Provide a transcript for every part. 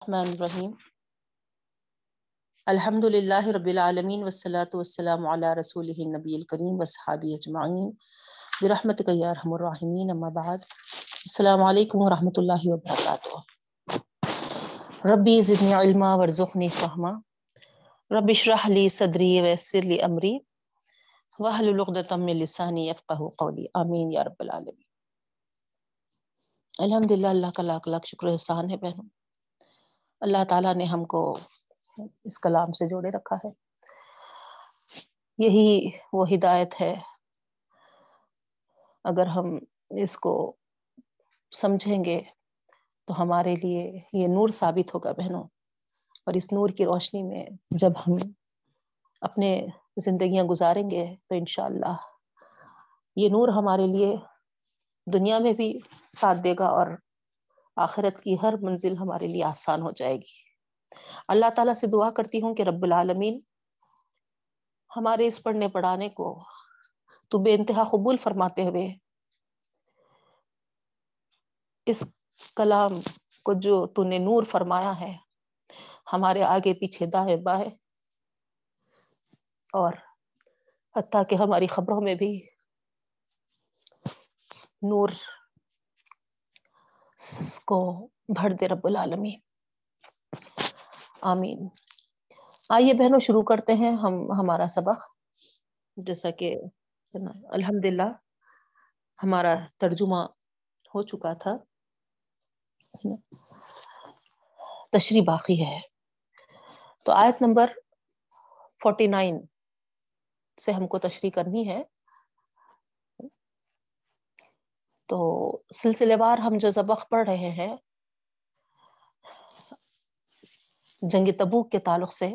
الرحمن الرحیم الحمد للہ رب العالمین والصلاة والسلام علی رسولہ النبی الکریم واصحابہ اجمعین برحمتک یا ارحم الراحمین اما بعد السلام علیکم ورحمۃ اللہ وبرکاتہ ربی زدنی علما وارزقنی فہما رب اشرح لی صدری ویسر لی امری واحلل عقدۃ من لسانی یفقہوا قولی آمین یا رب العالمین۔ الحمدللہ، اللہ کا لاکھ لاکھ شکر احسان ہے بہنوں، اللہ تعالیٰ نے ہم کو اس کلام سے جوڑے رکھا ہے۔ یہی وہ ہدایت ہے، اگر ہم اس کو سمجھیں گے تو ہمارے لیے یہ نور ثابت ہوگا بہنوں، اور اس نور کی روشنی میں جب ہم اپنے زندگیاں گزاریں گے تو انشاءاللہ یہ نور ہمارے لیے دنیا میں بھی ساتھ دے گا اور آخرت کی ہر منزل ہمارے لیے آسان ہو جائے گی۔ اللہ تعالیٰ سے دعا کرتی ہوں کہ رب العالمین ہمارے اس پڑھنے پڑھانے کو تو بے انتہا قبول فرماتے ہوئے اس کلام کو جو تو نے نور فرمایا ہے ہمارے آگے پیچھے دائیں بائیں، اور حتیٰ کہ ہماری خبروں میں بھی نور کو بھر دے رب العالمین، آمین۔ آئیے بہنوں شروع کرتے ہیں ہم ہمارا سبق، جیسا کہ الحمدللہ ہمارا ترجمہ ہو چکا تھا، تشریح باقی ہے۔ تو آیت نمبر 49 سے ہم کو تشریح کرنی ہے۔ تو سلسلے وار ہم جو سبق پڑھ رہے ہیں جنگ تبوک کے تعلق سے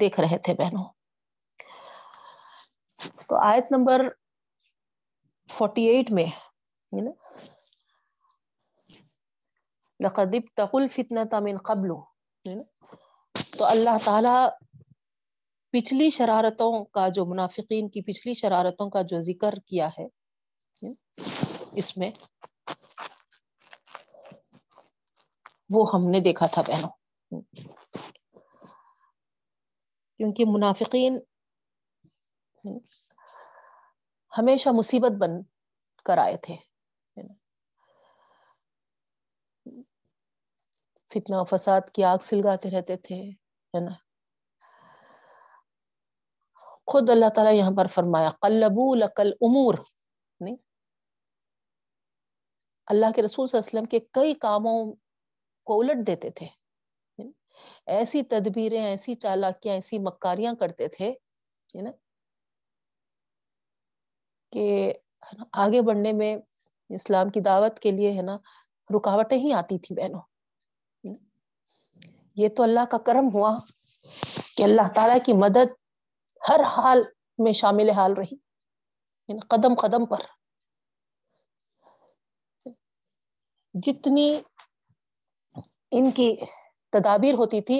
دیکھ رہے تھے بہنوں۔ تو آیت نمبر 48 میں لَقَدِ ابْتَغُوا الْفِتْنَةَ مِنْ قَبْلُ، تو اللہ تعالیٰ پچھلی شرارتوں کا، جو منافقین کی پچھلی شرارتوں کا جو ذکر کیا ہے اس میں، وہ ہم نے دیکھا تھا بہنوں، کیونکہ منافقین ہمیشہ مصیبت بن کر آئے تھے، فتنہ و فساد کی آگ سلگاتے رہتے تھے، ہے نا۔ خود اللہ تعالیٰ یہاں پر فرمایا قلبوا لك الامور، نہیں، اللہ کے رسول صلی اللہ علیہ وسلم کے کئی کاموں کو الٹ دیتے تھے، ایسی تدبیریں، ایسی چالاکیاں، ایسی مکاریاں کرتے تھے کہ آگے بڑھنے میں اسلام کی دعوت کے لیے، ہے نا، رکاوٹیں ہی آتی تھی بہنوں۔ یہ تو اللہ کا کرم ہوا کہ اللہ تعالیٰ کی مدد ہر حال میں شامل حال رہی، قدم قدم پر جتنی ان کی تدابیر ہوتی تھی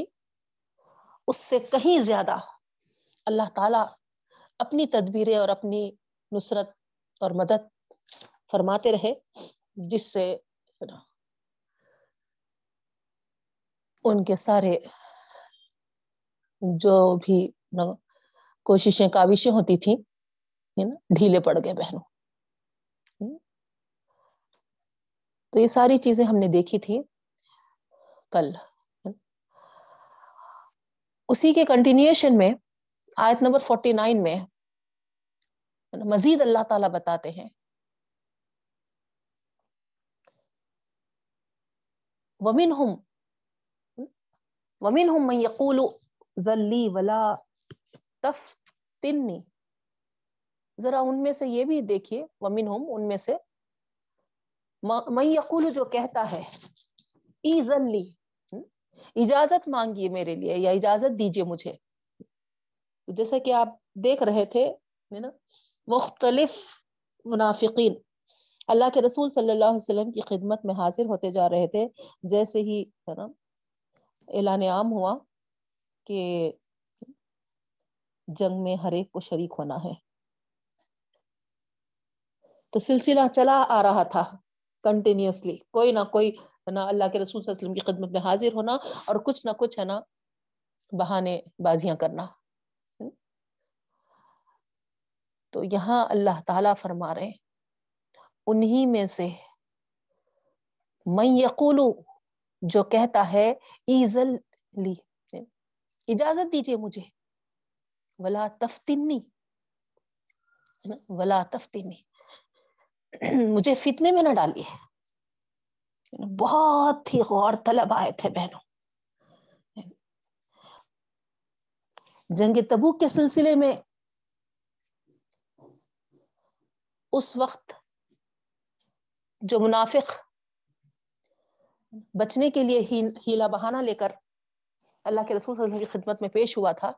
اس سے کہیں زیادہ اللہ تعالیٰ اپنی تدبیریں اور اپنی نصرت اور مدد فرماتے رہے، جس سے ان کے سارے جو بھی کوششیں کاوشیں ہوتی تھیں ڈھیلے پڑ گئے بہنوں۔ تو یہ ساری چیزیں ہم نے دیکھی تھی کل، اسی کے کنٹینیوشن میں آیت نمبر 49 میں مزید اللہ تعالیٰ بتاتے ہیں وَمِنْهُمْ مَنْ يَقُولُ ذَلِّي وَلَا تَفْتِنِّي، ذرا ان میں سے یہ بھی دیکھیے، وَمِنْهُمْ ان میں سے، میں یقول جو کہتا ہے ایزن لی، اجازت مانگیے میرے لیے یا اجازت دیجیے مجھے۔ جیسا کہ آپ دیکھ رہے تھے مختلف منافقین اللہ کے رسول صلی اللہ علیہ وسلم کی خدمت میں حاضر ہوتے جا رہے تھے، جیسے ہی اعلان عام ہوا کہ جنگ میں ہر ایک کو شریک ہونا ہے، تو سلسلہ چلا آ رہا تھا کنٹینیوسلی، کوئی نہ کوئی ہے نا اللہ کے رسول صلی اللہ علیہ وسلم کی خدمت میں حاضر ہونا اور کچھ نہ کچھ ہے نا بہانے بازیاں کرنا. تو یہاں اللہ تعالیٰ فرما رہے ہیں انہی میں سے من یقولو جو کہتا ہے ایزل لی اجازت دیجئے مجھے ولا تفتنی ولا تفتنی مجھے فتنے میں نہ ڈالیے. بہت ہی غور طلب آئے تھے بہنوں. جنگ تبوک کے سلسلے میں اس وقت جو منافق بچنے کے لیے ہیلا بہانہ لے کر اللہ کے رسول صلی اللہ علیہ وسلم کی خدمت میں پیش ہوا تھا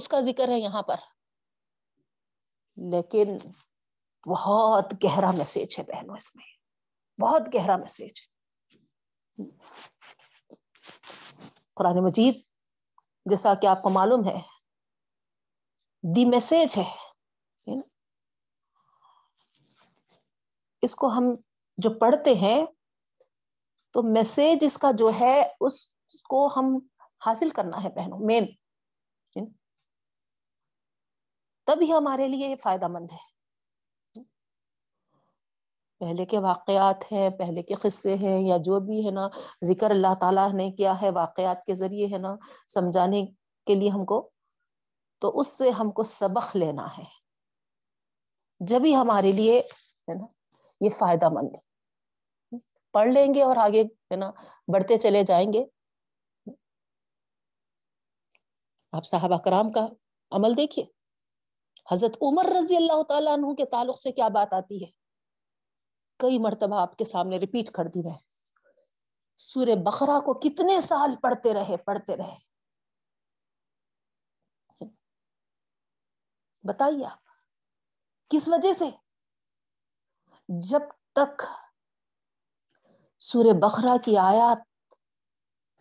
اس کا ذکر ہے یہاں پر, لیکن بہت گہرا میسج ہے بہنوں, اس میں بہت گہرا میسج ہے. قرآن مجید جیسا کہ آپ کو معلوم ہے دی میسج ہے, اس کو ہم جو پڑھتے ہیں تو میسج اس کا جو ہے اس کو ہم حاصل کرنا ہے بہنوں مین, تبھی ہمارے لیے یہ فائدہ مند ہے. پہلے کے واقعات ہیں, پہلے کے قصے ہیں, یا جو بھی ہے نا ذکر اللہ تعالیٰ نے کیا ہے واقعات کے ذریعے ہے نا سمجھانے کے لیے ہم کو, تو اس سے ہم کو سبق لینا ہے جبھی ہمارے لیے ہے نا یہ فائدہ مند ہے. پڑھ لیں گے اور آگے ہے نا بڑھتے چلے جائیں گے. آپ صحابہ کرام کا عمل دیکھیے, حضرت عمر رضی اللہ تعالیٰ عنہ کے تعلق سے کیا بات آتی ہے, کئی مرتبہ آپ کے سامنے ریپیٹ کر دی ہے. سورہ بقرہ کو کتنے سال پڑھتے رہے بتائیے آپ کس وجہ سے, جب تک سورہ بقرہ کی آیات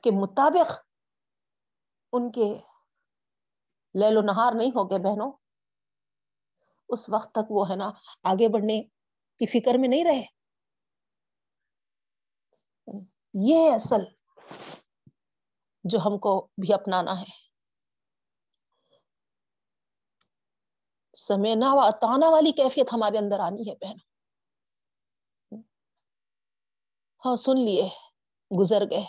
کے مطابق ان کے لیل و نہار نہیں ہو گئے بہنوں, اس وقت تک وہ ہے نا آگے بڑھنے کی فکر میں نہیں رہے. یہ اصل جو ہم کو بھی اپنانا ہے. سمینا و اطانا والی کیفیت ہمارے اندر آنی ہے بہن. ہاں سن لیے گزر گئے,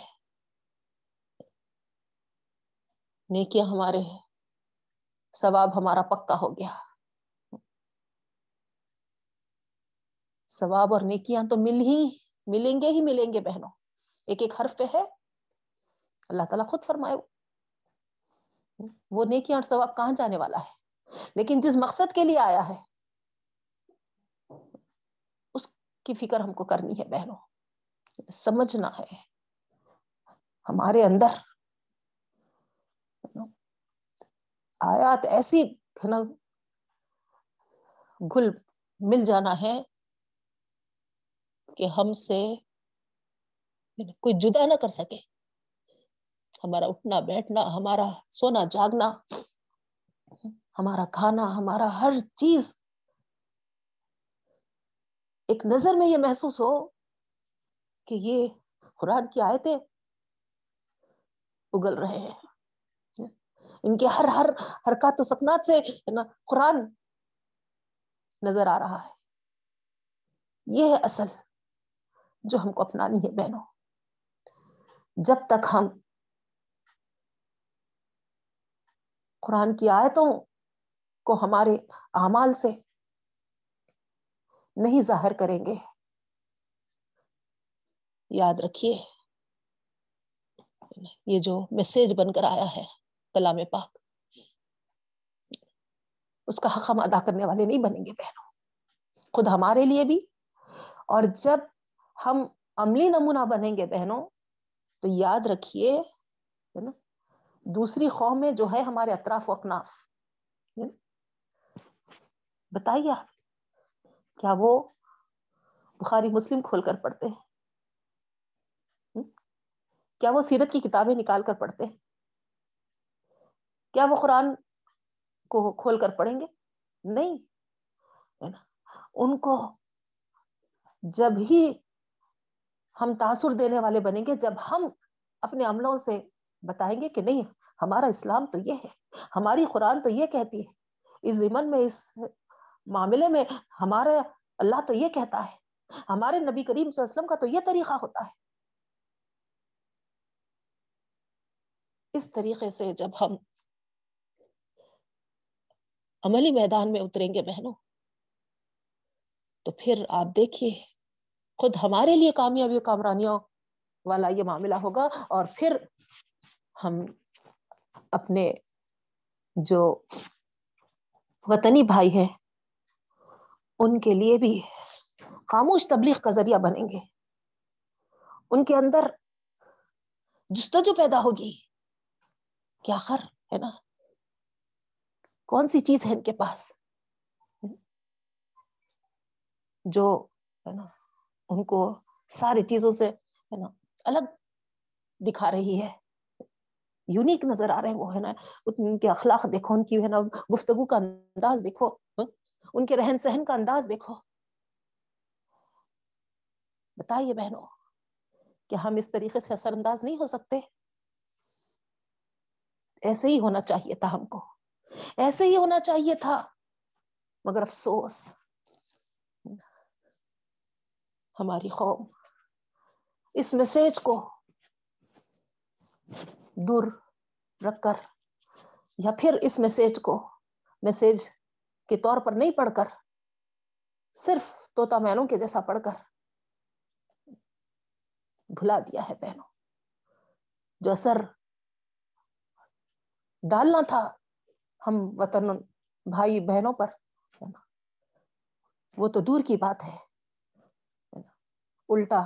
نیکیاں ہمارے ثواب ہمارا پکا ہو گیا, ثواب اور نیکیاں تو ملیں گے بہنوں, ایک ایک حرف پہ ہے. اللہ تعالیٰ خود فرمائے وہ نیکیاں اور ثواب کہاں جانے والا ہے, لیکن جس مقصد کے لیے آیا ہے اس کی فکر ہم کو کرنی ہے بہنوں, سمجھنا ہے ہمارے اندر. آیات ایسی ہے نا گھل مل جانا ہے کہ ہم سے کوئی جدا نہ کر سکے, ہمارا اٹھنا بیٹھنا, ہمارا سونا جاگنا, ہمارا کھانا, ہمارا ہر چیز. ایک نظر میں یہ محسوس ہو کہ یہ قرآن کی آیتیں اگل رہے ہیں, ان کے ہر حرکات و سکنات سے قرآن نظر آ رہا ہے. یہ ہے اصل جو ہم کو اپنانی ہے بہنوں. جب تک ہم قرآن کی آیتوں کو ہمارے اعمال سے نہیں ظاہر کریں گے, یاد رکھیے یہ جو میسج بن کر آیا ہے کلام پاک, اس کا حق ہم ادا کرنے والے نہیں بنیں گے بہنوں, خود ہمارے لیے بھی. اور جب ہم عملی نمونہ بنیں گے بہنوں تو یاد رکھیے دوسری قومیں جو ہے ہمارے اطراف و اکناف, بتائیے آپ کیا وہ بخاری مسلم کھول کر پڑھتے ہیں؟ کیا وہ سیرت کی کتابیں نکال کر پڑھتے ہیں؟ کیا وہ قرآن کو کھول کر پڑھیں گے؟ نہیں ہے نا. ان کو جب ہی ہم تاثر دینے والے بنیں گے جب ہم اپنے عملوں سے بتائیں گے کہ نہیں ہمارا اسلام تو یہ ہے, ہماری قرآن تو یہ کہتی ہے, اس ضمن میں اس معاملے میں ہمارا اللہ تو یہ کہتا ہے, ہمارے نبی کریم صلی اللہ علیہ وسلم کا تو یہ طریقہ ہوتا ہے. اس طریقے سے جب ہم عملی میدان میں اتریں گے بہنوں تو پھر آپ دیکھیے خود ہمارے لیے کامیابی و کامرانیوں والا یہ معاملہ ہوگا, اور پھر ہم اپنے جو وطنی بھائی ہیں ان کے لیے بھی خاموش تبلیغ کا ذریعہ بنیں گے, ان کے اندر جستجو پیدا ہوگی کہ آخر ہے نا کون سی چیز ہے ان کے پاس جو ہے نا ان کو ساری چیزوں سے ہے نا الگ دکھا رہی ہے, یونیک نظر آ رہے ہیں وہ ہے نا. ان کے اخلاق دیکھو, ان کی ہے نا گفتگو کا انداز دیکھو, ان کے رہن سہن کا انداز دیکھو. بتائیے بہنوں کہ ہم اس طریقے سے اثر انداز نہیں ہو سکتے؟ ایسے ہی ہونا چاہیے تھا, ہم کو ایسے ہی ہونا چاہیے تھا, مگر افسوس ہماری قوم اس میسج کو دور رکھ کر یا پھر اس میسج کو میسج کے طور پر نہیں پڑھ کر, صرف طوطا مینوں کے جیسا پڑھ کر بھلا دیا ہے بہنوں. جو اثر ڈالنا تھا ہم وطن بھائی بہنوں پر وہ تو دور کی بات ہے, الٹا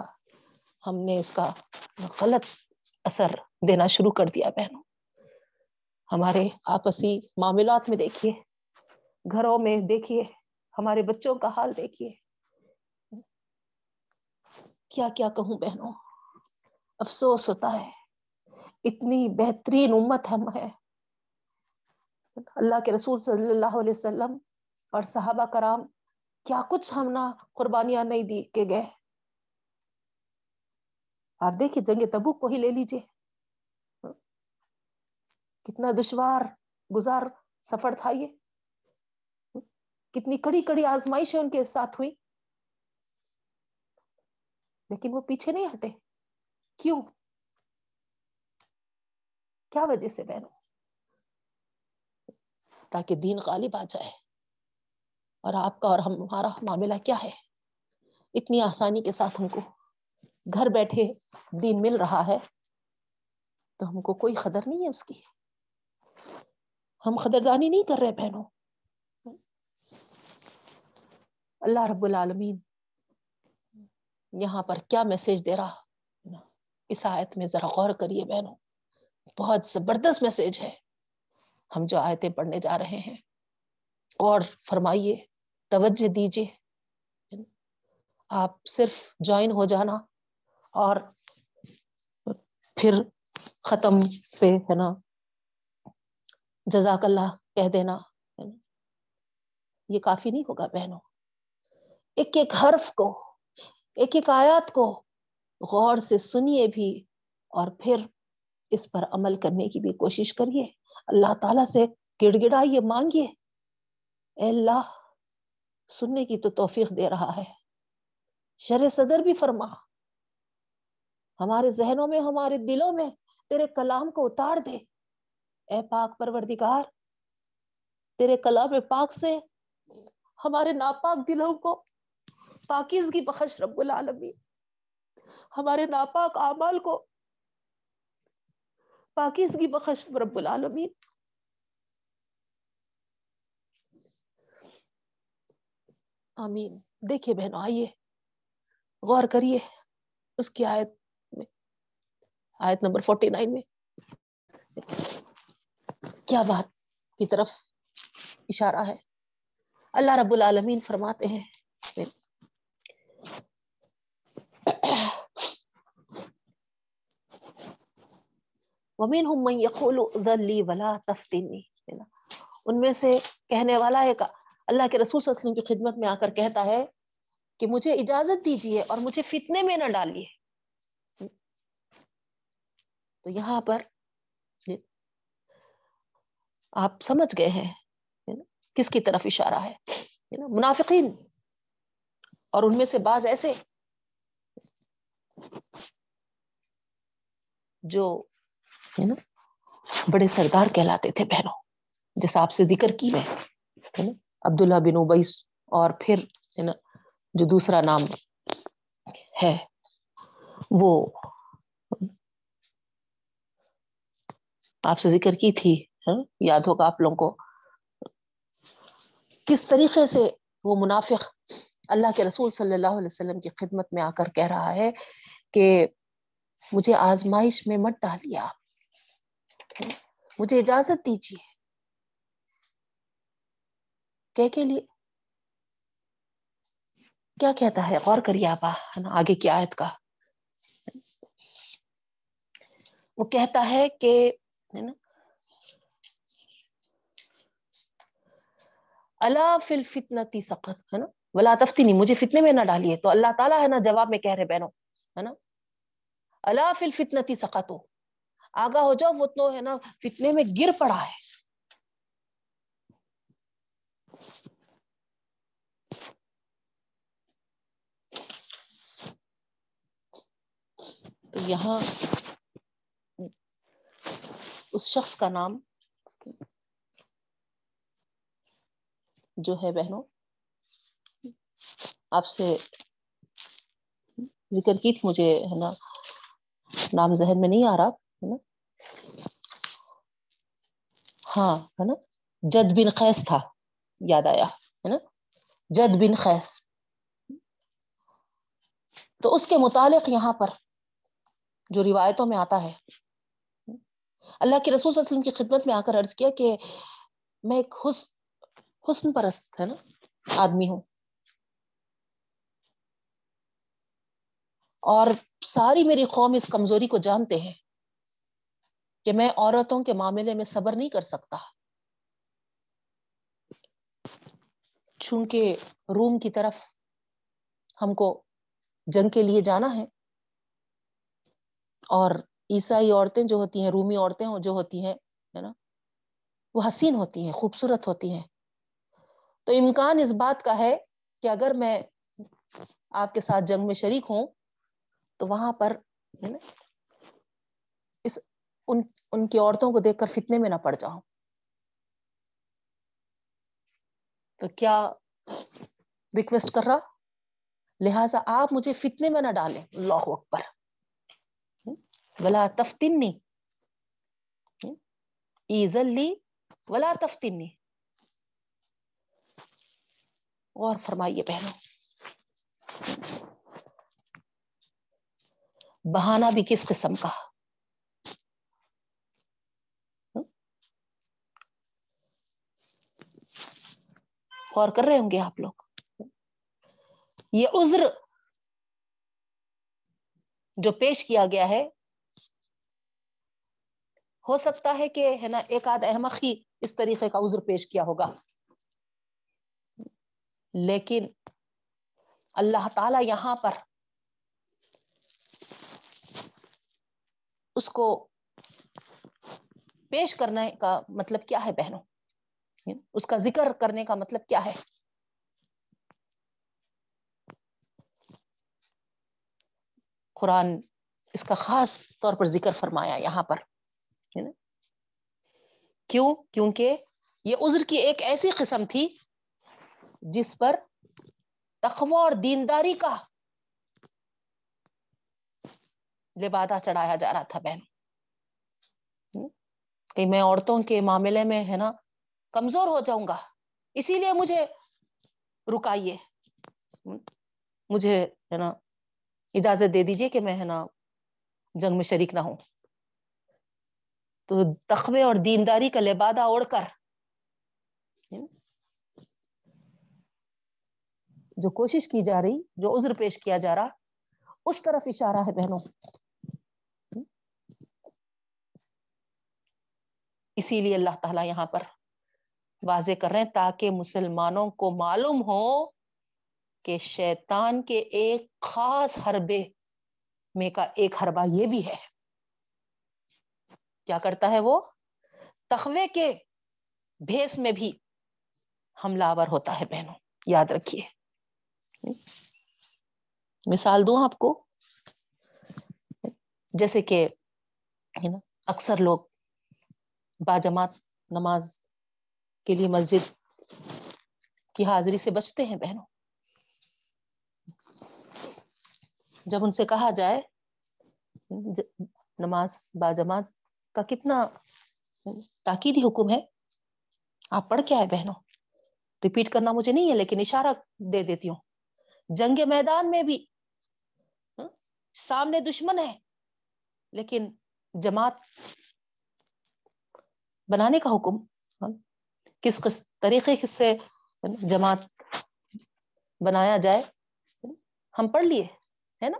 ہم نے اس کا غلط اثر دینا شروع کر دیا بہنوں. ہمارے آپسی معاملات میں دیکھیے, گھروں میں دیکھیے, ہمارے بچوں کا حال دیکھیے, کیا کیا کہوں بہنوں, افسوس ہوتا ہے. اتنی بہترین امت ہم ہے, اللہ کے رسول صلی اللہ علیہ وسلم اور صحابہ کرام کیا کچھ ہم نہ قربانیاں نہیں دی کے گئے. آپ دیکھیں جنگ تبوک کو ہی لے لیجئے, کتنا دشوار گزار سفر تھا یہ, کتنی کڑی کڑی آزمائشیں ان کے ساتھ ہوئی, لیکن وہ پیچھے نہیں ہٹے. کیوں, کیا وجہ سے بہنوں؟ تاکہ دین غالب آ جائے. اور آپ کا اور ہمارا معاملہ کیا ہے؟ اتنی آسانی کے ساتھ ہم کو گھر بیٹھے دین مل رہا ہے تو ہم کو کوئی قدر نہیں ہے اس کی, ہم قدردانی نہیں کر رہے بہنوں. اللہ رب العالمین یہاں پر کیا میسج دے رہا اس آیت میں ذرا غور کریے بہنوں, بہت زبردست میسج ہے. ہم جو آیتیں پڑھنے جا رہے ہیں اور فرمائیے, توجہ دیجیے. آپ صرف جوائن ہو جانا اور پھر ختم پہ ہے نا جزاک اللہ کہہ دینا, یہ کافی نہیں ہوگا بہنوں. ایک ایک حرف کو, ایک ایک آیات کو غور سے سنیے بھی اور پھر اس پر عمل کرنے کی بھی کوشش کریے. اللہ تعالیٰ سے گڑ گڑائیے, مانگیے, اے اللہ سننے کی تو توفیق دے رہا ہے, شرح صدر بھی فرما, ہمارے ذہنوں میں ہمارے دلوں میں تیرے کلام کو اتار دے. اے پاک پروردگار, تیرے کلام پاک سے ہمارے ناپاک دلوں کو پاکیزگی بخش رب العالمین, ہمارے ناپاک اعمال کو پاکیزگی بخش رب العالمین. آمین. دیکھیے بہنوں, آئیے غور کریے اس کی آیت میں, آیت نمبر 49 میں کیا بات کی طرف اشارہ ہے. اللہ رب العالمین فرماتے ہیں, وَمِنْهُمْ مَنْ يَقُولُ ائْذَن لِّي وَلَا تَفْتِنِّي, ان میں سے کہنے والا ہے کہ اللہ کے رسول صلی اللہ علیہ وسلم کی خدمت میں آ کر کہتا ہے کہ مجھے اجازت دیجیے اور مجھے فتنے میں نہ ڈالیے. تو یہاں پر آپ سمجھ گئے ہیں کس کی طرف اشارہ ہے. منافقین اور ان میں سے بعض ایسے جو بڑے سردار کہلاتے تھے بہنوں, جیسا آپ سے ذکر کی میں عبداللہ بن ابی, اور پھر جو دوسرا نام ہے وہ آپ سے ذکر کی تھی, یاد ہوگا آپ لوگوں کو, کس طریقے سے وہ منافق اللہ کے رسول صلی اللہ علیہ وسلم کی خدمت میں آ کر کہہ رہا ہے کہ مجھے آزمائش میں مت ڈالیے آپ, مجھے اجازت دیجیے. کیا کے لیے کیا کہتا ہے, غور کریے آپ آگے کی آیت کا. وہ کہتا ہے کہ الا فی الفتنۃ سقط, ہے نا, ولا تفتنی, مجھے فتنے میں نہ ڈالیے. تو اللہ تعالیٰ ہے نا جواب میں کہہ رہے بہنوں, ہے نا, الا فی الفتنۃ سقطو, آگاہ ہو جاؤ وہ تو ہے نا فتنے میں گر پڑا ہے. تو یہاں اس شخص کا نام جو ہے بہنوں آپ سے ذکر کی تھی, مجھے ہے نا نام ذہن میں نہیں آ رہا, ہے نا, ہاں ہے نا جد بن قیس تھا, یاد آیا, ہے نا, جد بن قیس. تو اس کے متعلق یہاں پر جو روایتوں میں آتا ہے, اللہ کے رسول صلی اللہ علیہ وسلم کی خدمت میں آ کر عرض کیا کہ میں ایک حسن پرست ہے نا آدمی ہوں, اور ساری میری قوم اس کمزوری کو جانتے ہیں کہ میں عورتوں کے معاملے میں صبر نہیں کر سکتا, چونکہ روم کی طرف ہم کو جنگ کے لیے جانا ہے, اور عیسائی عورتیں جو ہوتی ہیں, رومی عورتیں جو ہوتی ہیں ہے نا, وہ حسین ہوتی ہیں, خوبصورت ہوتی ہیں. تو امکان اس بات کا ہے کہ اگر میں آپ کے ساتھ جنگ میں شریک ہوں تو وہاں پر ان کی عورتوں کو دیکھ کر فتنے میں نہ پڑ جاؤں. تو کیا ریکویسٹ کر رہا, لہٰذا آپ مجھے فتنے میں نہ ڈالیں. اللہ اکبر. ولا تفتنی ایزلی ولا تفتنی. اور فرمائیے بہنوں, بہانہ بھی کس قسم کا, غور کر رہے ہوں گے آپ لوگ. یہ عذر جو پیش کیا گیا ہے, ہو سکتا ہے کہ ہے نا ایک آدھ احمق ہی اس طریقے کا عذر پیش کیا ہوگا, لیکن اللہ تعالی یہاں پر اس کو پیش کرنے کا مطلب کیا ہے بہنوں, اس کا ذکر کرنے کا مطلب کیا ہے, قرآن اس کا خاص طور پر ذکر فرمایا یہاں پر, ہے نا, کیوں, کیونکہ یہ عذر کی ایک ایسی قسم تھی جس پر تقوی اور دینداری کا لبادہ چڑھایا جا رہا تھا بہنوں, کہ میں عورتوں کے معاملے میں ہے نا کمزور ہو جاؤں گا, اسی لیے مجھے رکائیے, مجھے ہے نا اجازت دے دیجیے کہ میں ہے نا جنگ میں شریک نہ ہوں. تو تقوی اور دینداری کا لبادہ اوڑھ کر جو کوشش کی جا رہی, جو عذر پیش کیا جا رہا, اس طرف اشارہ ہے بہنوں. اسی لیے اللہ تعالیٰ یہاں پر واضح کر رہے ہیں تاکہ مسلمانوں کو معلوم ہو کہ شیطان کے ایک خاص حربے میں کا ایک حربہ یہ بھی ہے کیا کرتا ہے وہ تقوی کے بھیس میں بھی حملہ آور ہوتا ہے بہنوں, یاد رکھیے. مثال دوں آپ کو, جیسے کہ اکثر لوگ باجماعت نماز کے لیے مسجد کی حاضری سے بچتے ہیں بہنوں. جب ان سے کہا جائے نماز باجماعت کا کتنا تاکیدی حکم ہے, آپ پڑھ کے آئے بہنوں, ریپیٹ کرنا مجھے نہیں ہے لیکن اشارہ دے دیتی ہوں. جنگ میدان میں بھی سامنے دشمن ہے لیکن جماعت بنانے کا حکم, کس طریقے سے جماعت بنایا جائے ہم پڑھ لیے ہے نا.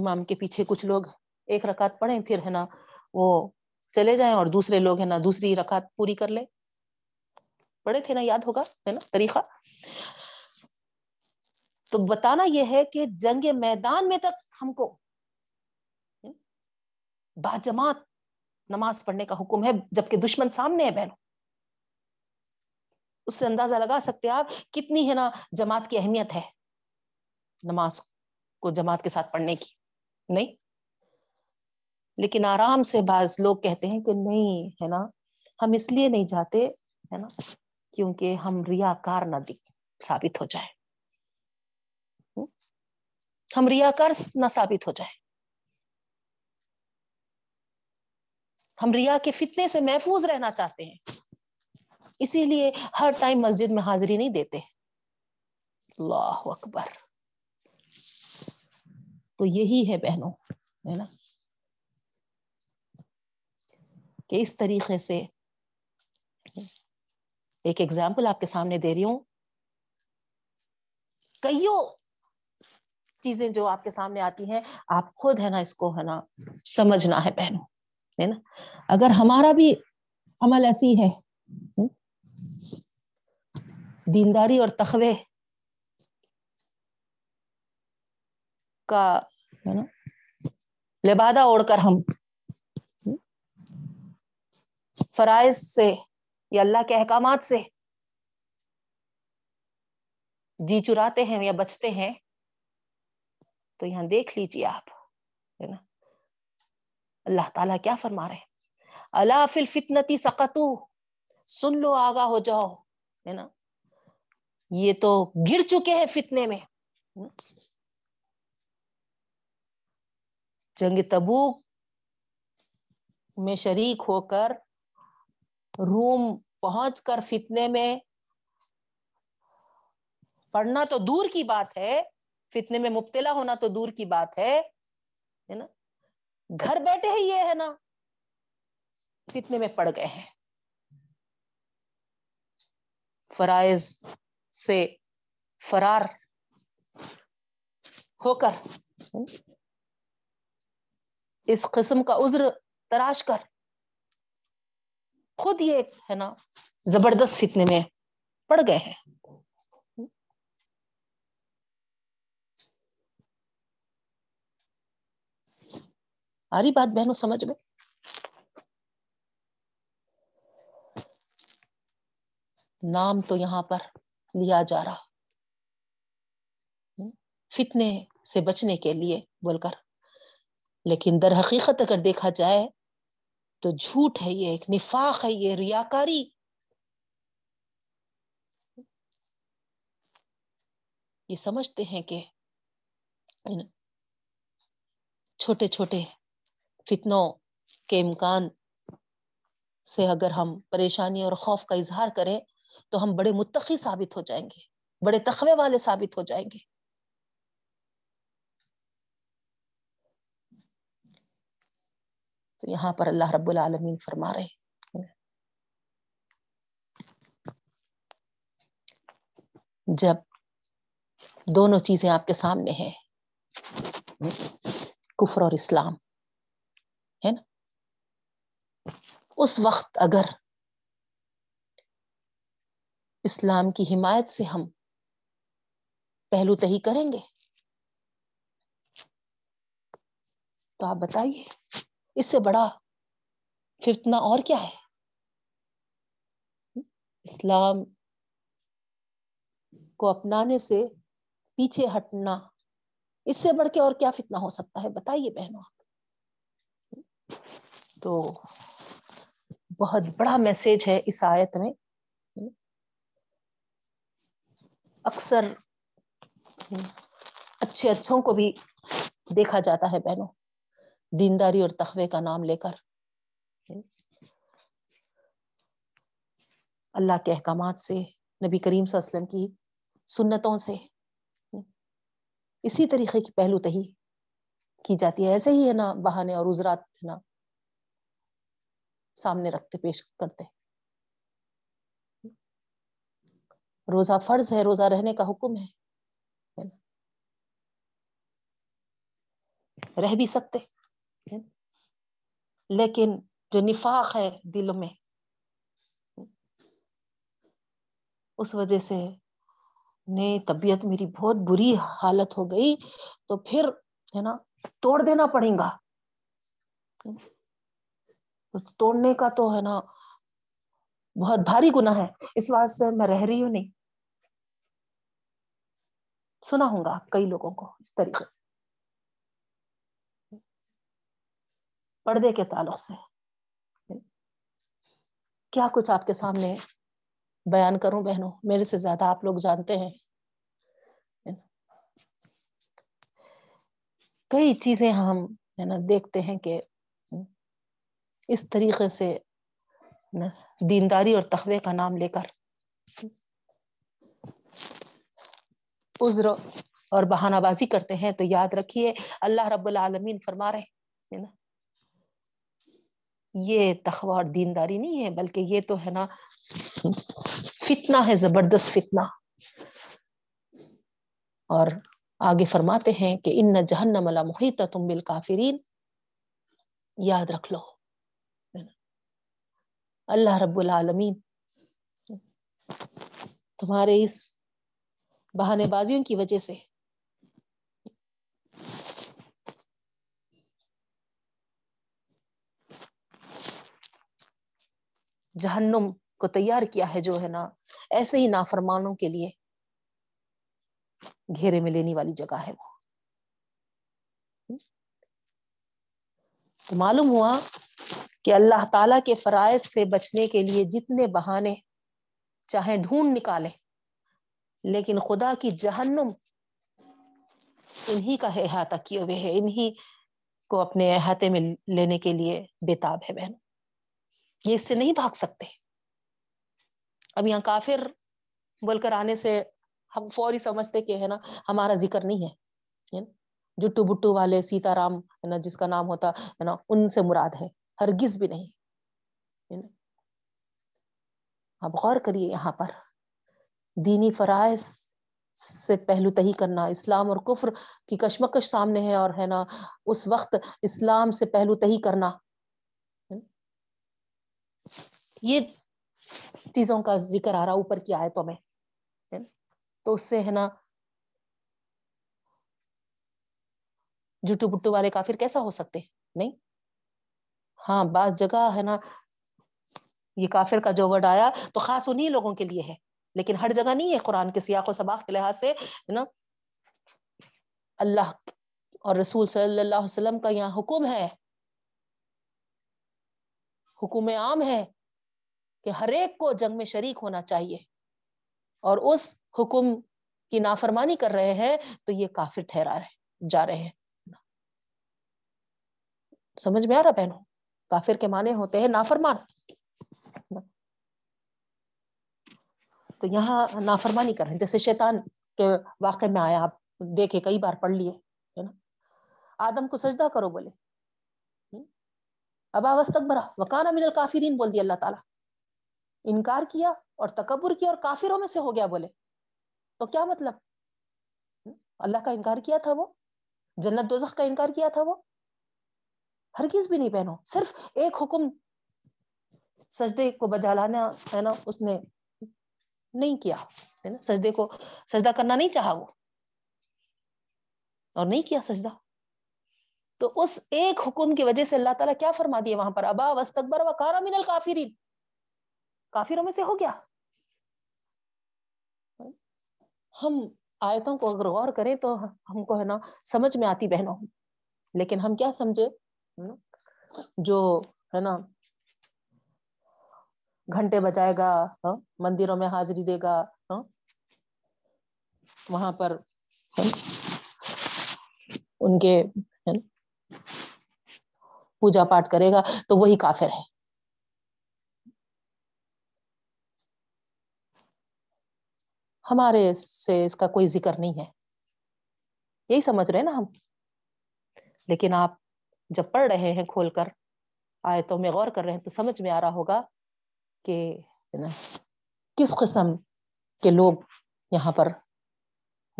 امام کے پیچھے کچھ لوگ ایک رکعت پڑھیں پھر ہے نا وہ چلے جائیں اور دوسرے لوگ ہے نا دوسری رکعت پوری کر لیں, پڑھے تھے نا, یاد ہوگا ہے نا طریقہ. تو بتانا یہ ہے کہ جنگ میدان میں تک ہم کو باجماعت نماز پڑھنے کا حکم ہے جبکہ دشمن سامنے ہے بہنوں. اس سے اندازہ لگا سکتے آپ کتنی ہے نا جماعت کی اہمیت ہے, نماز کو جماعت کے ساتھ پڑھنے کی نہیں. لیکن آرام سے بعض لوگ کہتے ہیں کہ نہیں ہے نا ہم اس لیے نہیں جاتے ہے نا کیونکہ ہم ریاکار نہ ثابت ہو جائے, ہم ریاکار نہ ثابت ہو جائے, ہم ریا کے فتنے سے محفوظ رہنا چاہتے ہیں, اسی لیے ہر ٹائم مسجد میں حاضری نہیں دیتے. اللہ اکبر. تو یہی ہے بہنوں ہے نا کہ اس طریقے سے ایک ایگزامپل آپ کے سامنے دے رہی ہوں, کئیوں چیزیں جو آپ کے سامنے آتی ہیں آپ خود ہے نا اس کو ہے نا سمجھنا ہے بہنوں ہے نا. اگر ہمارا بھی عمل ایسی ہے دینداری اور تقوی کا ہے نا لبادہ اوڑھ کر ہم فرائض سے یا اللہ کے احکامات سے جی چراتے ہیں یا بچتے ہیں, تو یہاں دیکھ لیجیے آپ ہے نا اللہ تعالیٰ کیا فرما رہے ہیں, الا فی الفتنتی سقطوا, سن لو آگاہ ہو جاؤ ہے نا یہ تو گر چکے ہیں فتنے میں. جنگ تبوک میں شریک ہو کر روم پہنچ کر فتنے میں پڑھنا تو دور کی بات ہے, فتنے میں مبتلا ہونا تو دور کی بات ہے نا, گھر بیٹھے ہی یہ ہے نا فتنے میں پڑ گئے ہیں, فرائض سے فرار ہو کر اس قسم کا عذر تراش کر خود یہ ہے نا زبردست فتنے میں پڑ گئے ہیں. آ رہی بات بہنوں سمجھ میں؟ نام تو یہاں پر لیا جا رہا فتنے سے بچنے کے لیے بول کر, لیکن در حقیقت اگر دیکھا جائے تو جھوٹ ہے, یہ ایک نفاق ہے, یہ ریاکاری. یہ سمجھتے ہیں کہ چھوٹے چھوٹے فتنوں کے امکان سے اگر ہم پریشانی اور خوف کا اظہار کریں تو ہم بڑے متقی ثابت ہو جائیں گے, بڑے تقوی والے ثابت ہو جائیں گے. تو یہاں پر اللہ رب العالمین فرما رہے ہیں جب دونوں چیزیں آپ کے سامنے ہیں, کفر اور اسلام ہے نا, اس وقت اگر اسلام کی حمایت سے ہم پہلو تہی کریں گے تو آپ بتائیے اس سے بڑا فتنہ اور کیا ہے؟ اسلام کو اپنانے سے پیچھے ہٹنا اس سے بڑھ کے اور کیا فتنہ ہو سکتا ہے؟ بتائیے بہنوں آپ. تو بہت بڑا میسج ہے اس آیت میں. اکثر اچھے اچھوں کو بھی دیکھا جاتا ہے بہنوں دینداری اور تقوی کا نام لے کر اللہ کے احکامات سے, نبی کریم صلی اللہ علیہ وسلم کی سنتوں سے اسی طریقے کی پہلو تہی کی جاتی ہے. ایسے ہی ہے نا بہانے اور عذرات ہے نا سامنے رکھتے پیش کرتے. روزہ فرض ہے, روزہ رہنے کا حکم ہے, رہ بھی سکتے, لیکن جو نفاق ہے دلوں میں اس وجہ سے نہیں طبیعت میری بہت بری حالت ہو گئی تو پھر ہے نا توڑ دینا پڑے گا. توڑنے کا تو ہے نا بہت بھاری گناہ ہے, اس واسطے میں رہ رہی ہوں نہیں. سنا ہوں گا کئی لوگوں کو اس طریقے سے پردے کے تعلق سے. کیا کچھ آپ کے سامنے بیان کروں بہنوں, میرے سے زیادہ آپ لوگ جانتے ہیں. کئی چیزیں ہم ہے نا دیکھتے ہیں کہ اس طریقے سے دینداری اور تقوی کا نام لے کر عذر اور بہانہ بازی کرتے ہیں. تو یاد رکھیے اللہ رب العالمین فرما رہے ہیں نا یہ تقوی اور دینداری نہیں ہے, بلکہ یہ تو ہے نا فتنہ ہے, زبردست فتنہ. اور آگے فرماتے ہیں کہ ان جہنم لمحیطۃ بالکافرین. یاد رکھ لو اللہ رب العالمین تمہارے اس بہانے بازیوں کی وجہ سے جہنم کو تیار کیا ہے جو ہے نا ایسے ہی نافرمانوں کے لیے گھیرے میں لینے والی جگہ ہے. وہ تو معلوم ہوا کہ اللہ تعالیٰ کے فرائض سے بچنے کے لیے جتنے بہانے چاہے ڈھونڈ نکالے, لیکن خدا کی جہنم انہی کا احاطہ کیے ہوئے ہے, انہی کو اپنے احاطے میں لینے کے لیے بےتاب ہے بہن. یہ اس سے نہیں بھاگ سکتے. اب یہاں کافر بول کر آنے سے ہم فوری سمجھتے کہ ہے نا ہمارا ذکر نہیں ہے. جٹو بٹو والے سیتا رام ہے نا جس کا نام ہوتا ہے نا ان سے مراد ہے, ہرگز بھی نہیں. آپ غور کریے یہاں پر دینی فرائض سے پہلو تہی کرنا, اسلام اور کفر کی کشمکش سامنے ہے اور ہے نا اس وقت اسلام سے پہلو تہی کرنا, یہ چیزوں کا ذکر آ رہا اوپر کی آیتوں میں. تو اس سے ہے نا جٹو پٹو والے کافر کیسا ہو سکتے نہیں. ہاں بعض جگہ ہے نا یہ کافر کا جو ورڈ آیا تو خاص انہی لوگوں کے لیے ہے, لیکن ہر جگہ نہیں ہے. قرآن کے سیاق و سباق کے لحاظ سے ہے نا اللہ اور رسول صلی اللہ علیہ وسلم کا یہاں حکم ہے, حکم عام ہے کہ ہر ایک کو جنگ میں شریک ہونا چاہیے, اور اس حکم کی نافرمانی کر رہے ہیں تو یہ کافر ٹھہرا رہے جا رہے ہیں. سمجھ میں آ رہا بہنوں, کافر کے معنی ہوتے ہیں نافرمان. تو یہاں نافرمانی کر رہے ہیں, جیسے شیطان کے واقعے میں آیا, آپ دیکھے کئی بار پڑھ لیے ہے نا. آدم کو سجدہ کرو بولے, ابا واستکبر وکان من الکافرین بول دیا اللہ تعالیٰ. انکار کیا اور تکبر کیا اور کافروں میں سے ہو گیا بولے. تو کیا مطلب اللہ کا انکار کیا تھا وہ, جنت دوزخ کا انکار کیا تھا وہ؟ ہرگز بھی نہیں بہنوں. صرف ایک حکم سجدے کو بجا لانا ہے نا اس نے نہیں کیا ہے نا, سجدے کو سجدہ کرنا نہیں چاہا وہ اور نہیں کیا سجدہ. تو اس ایک حکم کی وجہ سے اللہ تعالیٰ کیا فرما دیا وہاں پر؟ ابا واستکبر وکان من الکافرین، کافروں میں سے ہو گیا۔ ہم آیتوں کو اگر غور کریں تو ہم کو ہے نا سمجھ میں آتی بہنوں، لیکن ہم کیا سمجھے جو ہے نا گھنٹے بجائے گا، مندروں میں حاضری دے گا، وہاں پر ان کے پوجا پاٹ کرے گا تو وہی کافر ہے۔ ہمارے سے اس کا کوئی ذکر نہیں ہے، یہی سمجھ رہے ہیں نا ہم۔ لیکن آپ جب پڑھ رہے ہیں کھول کر آیتوں میں غور کر رہے ہیں تو سمجھ میں آ رہا ہوگا کہ کس قسم کے لوگ یہاں پر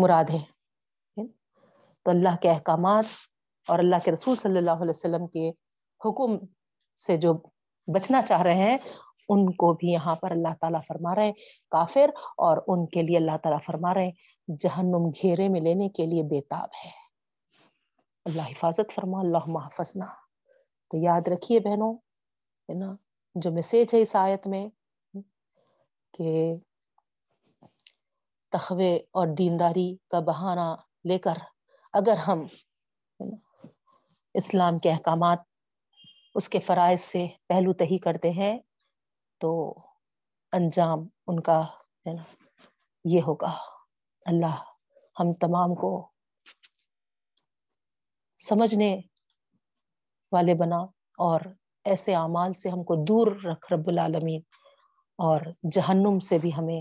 مراد ہے۔ تو اللہ کے احکامات اور اللہ کے رسول صلی اللہ علیہ وسلم کے حکم سے جو بچنا چاہ رہے ہیں ان کو بھی یہاں پر اللہ تعالیٰ فرما رہے ہیں کافر، اور ان کے لیے اللہ تعالیٰ فرما رہے ہیں جہنم گھیرے میں لینے کے لیے بےتاب ہے۔ اللہ حفاظت فرما، اللہم احفظنا۔ تو یاد رکھیے بہنوں، ہے نا، جو میسج ہے اس آیت میں کہ تخوے اور دینداری کا بہانہ لے کر اگر ہم اسلام کے احکامات، اس کے فرائض سے پہلو تہی کرتے ہیں تو انجام ان کا ہے نا یہ ہوگا۔ اللہ ہم تمام کو سمجھنے والے بنا اور ایسے اعمال سے ہم کو دور رکھ رب العالمین، اور جہنم سے بھی ہمیں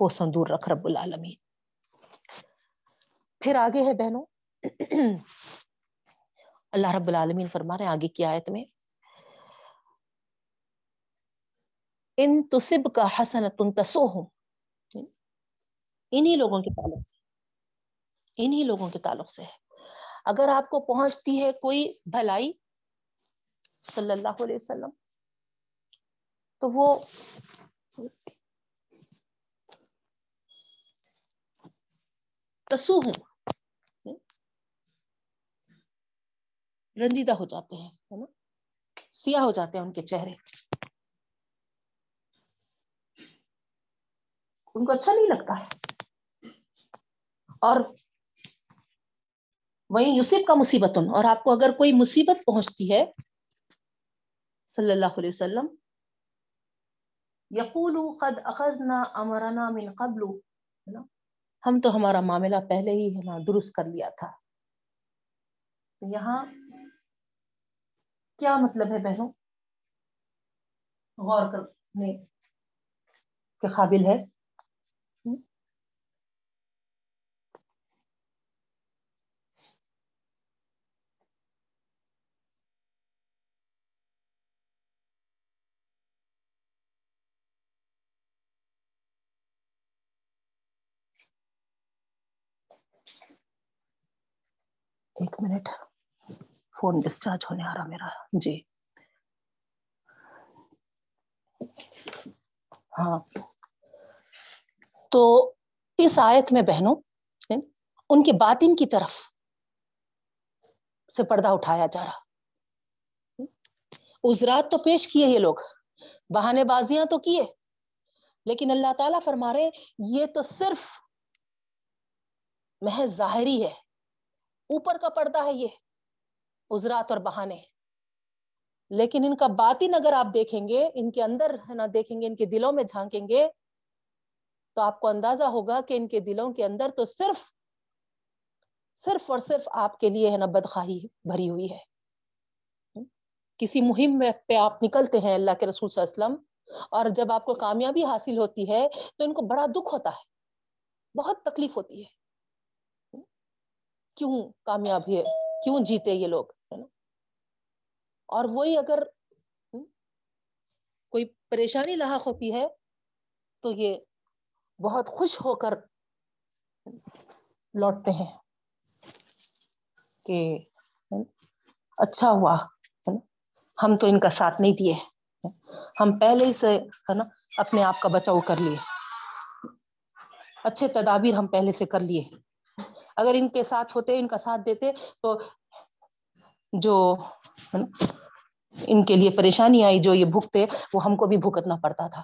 کوسوں دور رکھ رب العالمین۔ پھر آگے ہے بہنوں، اللہ رب العالمین فرما رہے ہیں آگے کی آیت میں، ان تصب کا حسنۃ تسؤہم، انہی لوگوں کے تعلق سے ہے۔ اگر آپ کو پہنچتی ہے کوئی بھلائی صلی اللہ علیہ وسلم تو وہ تسؤہم، رنجیدہ ہو جاتے ہیں، ہے نا، سیاہ ہو جاتے ہیں ان کے چہرے، ان کو اچھا نہیں لگتا ہے۔ اور وہیں یوسف کا مصیبتن، اور آپ کو اگر کوئی مصیبت پہنچتی ہے صلی اللہ علیہ وسلم، یقول قد اخذنا امرنا من قبل، ہے نا، ہم تو ہمارا معاملہ پہلے ہی ہے نا درست کر لیا تھا۔ تو یہاں کیا مطلب ہے بہنوں؟ غور کرنے کے قابل ہے۔ ایک منٹ، فون ڈسچارج ہونے آ رہا میرا۔ جی ہاں، تو اس آیت میں بہنوں ان کے باطن کی طرف سے پردہ اٹھایا جا رہا۔ عذرات تو پیش کیے یہ لوگ، بہانے بازیاں تو کیے، لیکن اللہ تعالیٰ فرما رہے یہ تو صرف محض ظاہری ہے، اوپر کا پردہ ہے یہ عذرات اور بہانے۔ لیکن ان کا باطن اگر آپ دیکھیں گے، ان کے اندر ہے نا دیکھیں گے، ان کے دلوں میں جھانکیں گے تو آپ کو اندازہ ہوگا کہ ان کے دلوں کے اندر تو صرف اور صرف آپ کے لیے ہے نا بدخواہی بھری ہوئی ہے۔ کسی مہم میں پہ آپ نکلتے ہیں اللہ کے رسول صلی اللہ علیہ وسلم، اور جب آپ کو کامیابی حاصل ہوتی ہے تو ان کو بڑا دکھ ہوتا ہے، بہت تکلیف ہوتی ہے، کیوں کامیاب ہے، کیوں جیتے یہ لوگ، ہے نا۔ اور وہی اگر کوئی پریشانی لاحق ہوتی ہے تو یہ بہت خوش ہو کر لوٹتے ہیں کہ اچھا ہوا ہم تو ان کا ساتھ نہیں دیے، ہم پہلے ہی سے ہے نا اپنے آپ کا بچاؤ کر لیے، اچھے تدابیر ہم پہلے سے کر لیے، اگر ان کے ساتھ ہوتے، ان کا ساتھ دیتے تو جو ان کے لیے پریشانی آئی جو یہ بھگتے وہ ہم کو بھی بھگتنا پڑتا تھا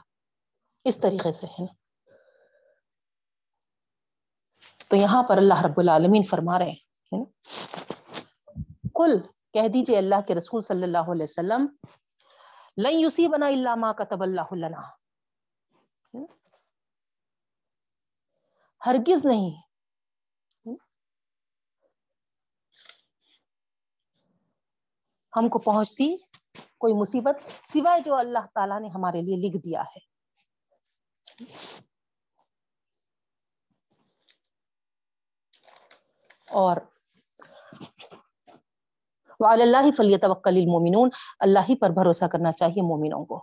اس طریقے سے ہے نا. تو یہاں پر اللہ رب العالمین فرما رہے ہیں قل کہہ دیجئے اللہ کے رسول صلی اللہ علیہ وسلم لن یصیبنا الا ما کتب اللہ لنا ہرگز نہیں ہم کو پہنچتی کوئی مصیبت سوائے جو اللہ تعالیٰ نے ہمارے لیے لکھ دیا ہے. اور وعلی اللہ فلیتوکل المؤمنون اللہ ہی پر بھروسہ کرنا چاہیے مومنوں کو.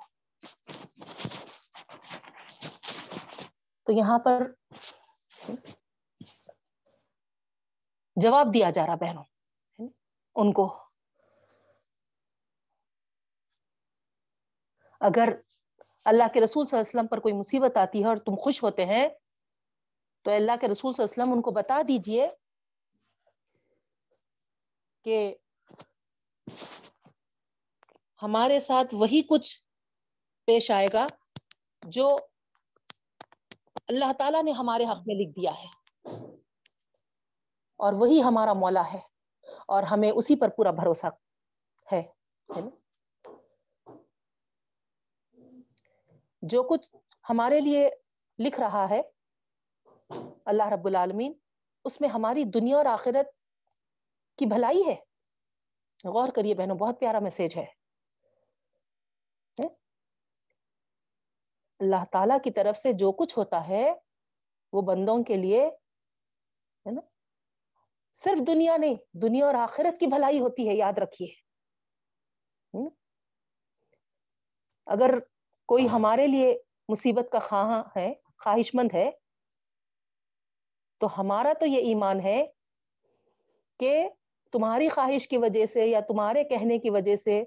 تو یہاں پر جواب دیا جا رہا بہنوں ان کو, اگر اللہ کے رسول صلی اللہ علیہ وسلم پر کوئی مصیبت آتی ہے اور تم خوش ہوتے ہیں تو اللہ کے رسول صلی اللہ علیہ وسلم ان کو بتا دیجئے کہ ہمارے ساتھ وہی کچھ پیش آئے گا جو اللہ تعالیٰ نے ہمارے حق میں لکھ دیا ہے اور وہی ہمارا مولا ہے اور ہمیں اسی پر پورا بھروسہ ہے. جو کچھ ہمارے لیے لکھ رہا ہے اللہ رب العالمین اس میں ہماری دنیا اور آخرت کی بھلائی ہے. غور کریے بہنوں بہت پیارا میسج ہے اللہ تعالیٰ کی طرف سے جو کچھ ہوتا ہے وہ بندوں کے لیے ہے نا صرف دنیا نہیں دنیا اور آخرت کی بھلائی ہوتی ہے یاد رکھیے. اگر کوئی ہمارے لیے مصیبت کا خواہاں ہے خواہش مند ہے تو ہمارا تو یہ ایمان ہے کہ تمہاری خواہش کی وجہ سے یا تمہارے کہنے کی وجہ سے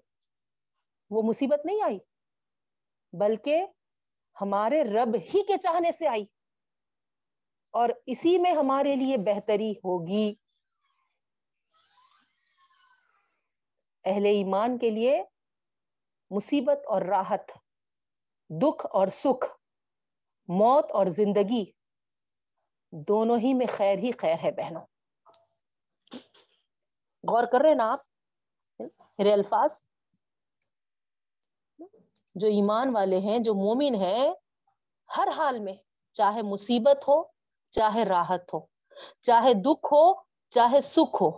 وہ مصیبت نہیں آئی بلکہ ہمارے رب ہی کے چاہنے سے آئی اور اسی میں ہمارے لیے بہتری ہوگی. اہل ایمان کے لیے مصیبت اور راحت دکھ اور سکھ موت اور زندگی دونوں ہی خیر ہے بہنوں. غور کر رہے نا آپ میرے الفاظ جو ایمان والے ہیں جو مومن ہیں ہر حال میں چاہے مصیبت ہو چاہے راحت ہو چاہے دکھ ہو چاہے سکھ ہو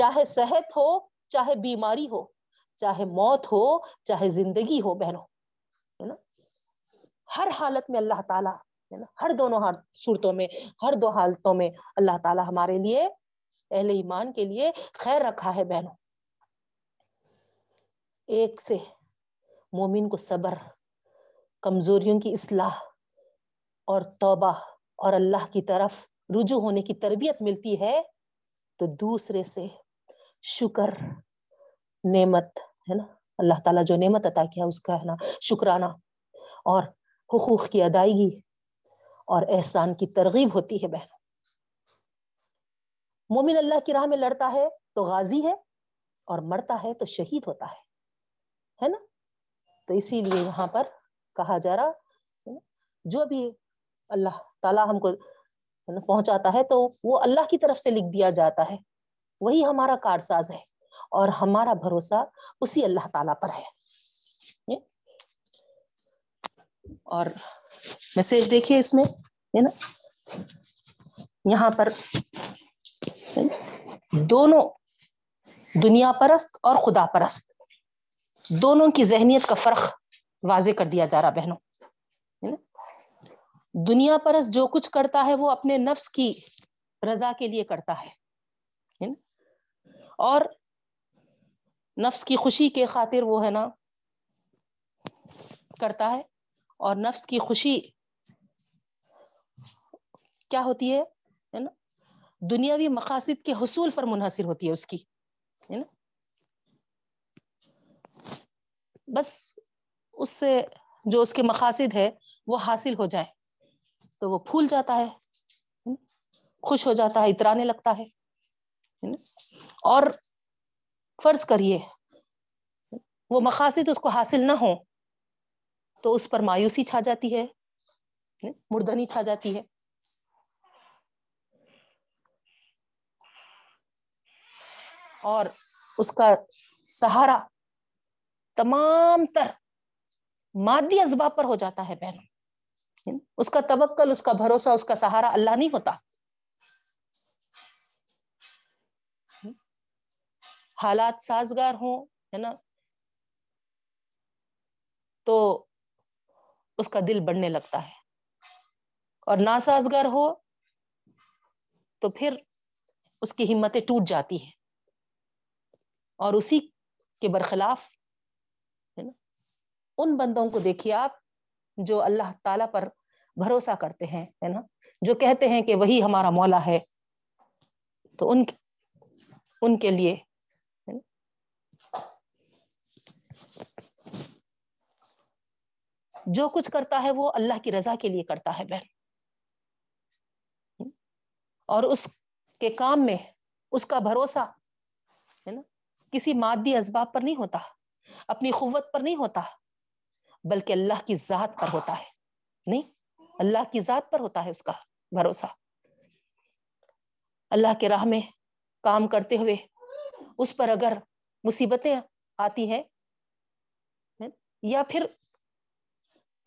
چاہے صحت ہو چاہے بیماری ہو چاہے موت ہو چاہے زندگی ہو بہنوں ہے نا ہر حالت میں اللہ تعالیٰ ہے نا ہر دونوں صورتوں میں ہر دو حالتوں میں اللہ تعالیٰ ہمارے لیے اہل ایمان کے لیے خیر رکھا ہے بہنوں. ایک سے مومن کو صبر کمزوریوں کی اصلاح اور توبہ اور اللہ کی طرف رجوع ہونے کی تربیت ملتی ہے تو دوسرے سے شکر نعمت ہے نا اللہ تعالیٰ جو نعمت عطا کیا اس کا ہے نا شکرانہ اور حقوق کی ادائیگی اور احسان کی ترغیب ہوتی ہے بہنوں. مومن اللہ کی راہ میں لڑتا ہے تو غازی ہے اور مرتا ہے تو شہید ہوتا ہے نا. تو اسی لیے یہاں پر کہا جا رہا جو بھی اللہ تعالیٰ ہم کو پہنچاتا ہے تو وہ اللہ کی طرف سے لکھ دیا جاتا ہے وہی ہمارا کارساز ہے اور ہمارا بھروسہ اسی اللہ تعالیٰ پر ہے. اور میسج دیکھیے اس میں ہے نا یہاں پر دونوں دنیا پرست اور خدا پرست دونوں کی ذہنیت کا فرق واضح کر دیا جا رہا بہنوں. دنیا پرست جو کچھ کرتا ہے وہ اپنے نفس کی رضا کے لیے کرتا ہے اور نفس کی خوشی کے خاطر وہ ہے نا کرتا ہے اور نفس کی خوشی کیا ہوتی ہے نا دنیاوی مقاصد کے حصول پر منحصر ہوتی ہے اس کی ہے نا بس اس سے جو اس کے مقاصد ہے وہ حاصل ہو جائیں تو وہ پھول جاتا ہے خوش ہو جاتا ہے اترانے لگتا ہے اور فرض کریے وہ مقاصد اس کو حاصل نہ ہوں تو اس پر مایوسی چھا جاتی ہے، مردنی چھا جاتی ہے. اور اس کا سہارا تمام تر مادی اسباب پر ہو جاتا ہے بہن. اس کا توکل، اس کا بھروسہ، اس کا سہارا اللہ نہیں ہوتا. حالات سازگار ہوں ہے نا تو اس کا دل بڑھنے لگتا ہے، اور ناسازگار ہو تو پھر اس کی ہمتیں ٹوٹ جاتی ہیں اور اسی کے برخلاف ہے نا ان بندوں کو دیکھیے آپ جو اللہ تعالیٰ پر بھروسہ کرتے ہیں ہے نا، جو کہتے ہیں کہ وہی ہمارا مولا ہے، تو ان کے لیے جو کچھ کرتا ہے وہ اللہ کی رضا کے لیے کرتا ہے بہن، اور اس کے کام میں اس کا بھروسہ ہے نا کسی مادی اسباب پر نہیں ہوتا، اپنی قوت پر نہیں ہوتا، بلکہ اللہ کی ذات پر ہوتا ہے. نہیں، اللہ کی ذات پر ہوتا ہے اس کا بھروسہ. اللہ کے راہ میں کام کرتے ہوئے اس پر اگر مصیبتیں آتی ہیں یا پھر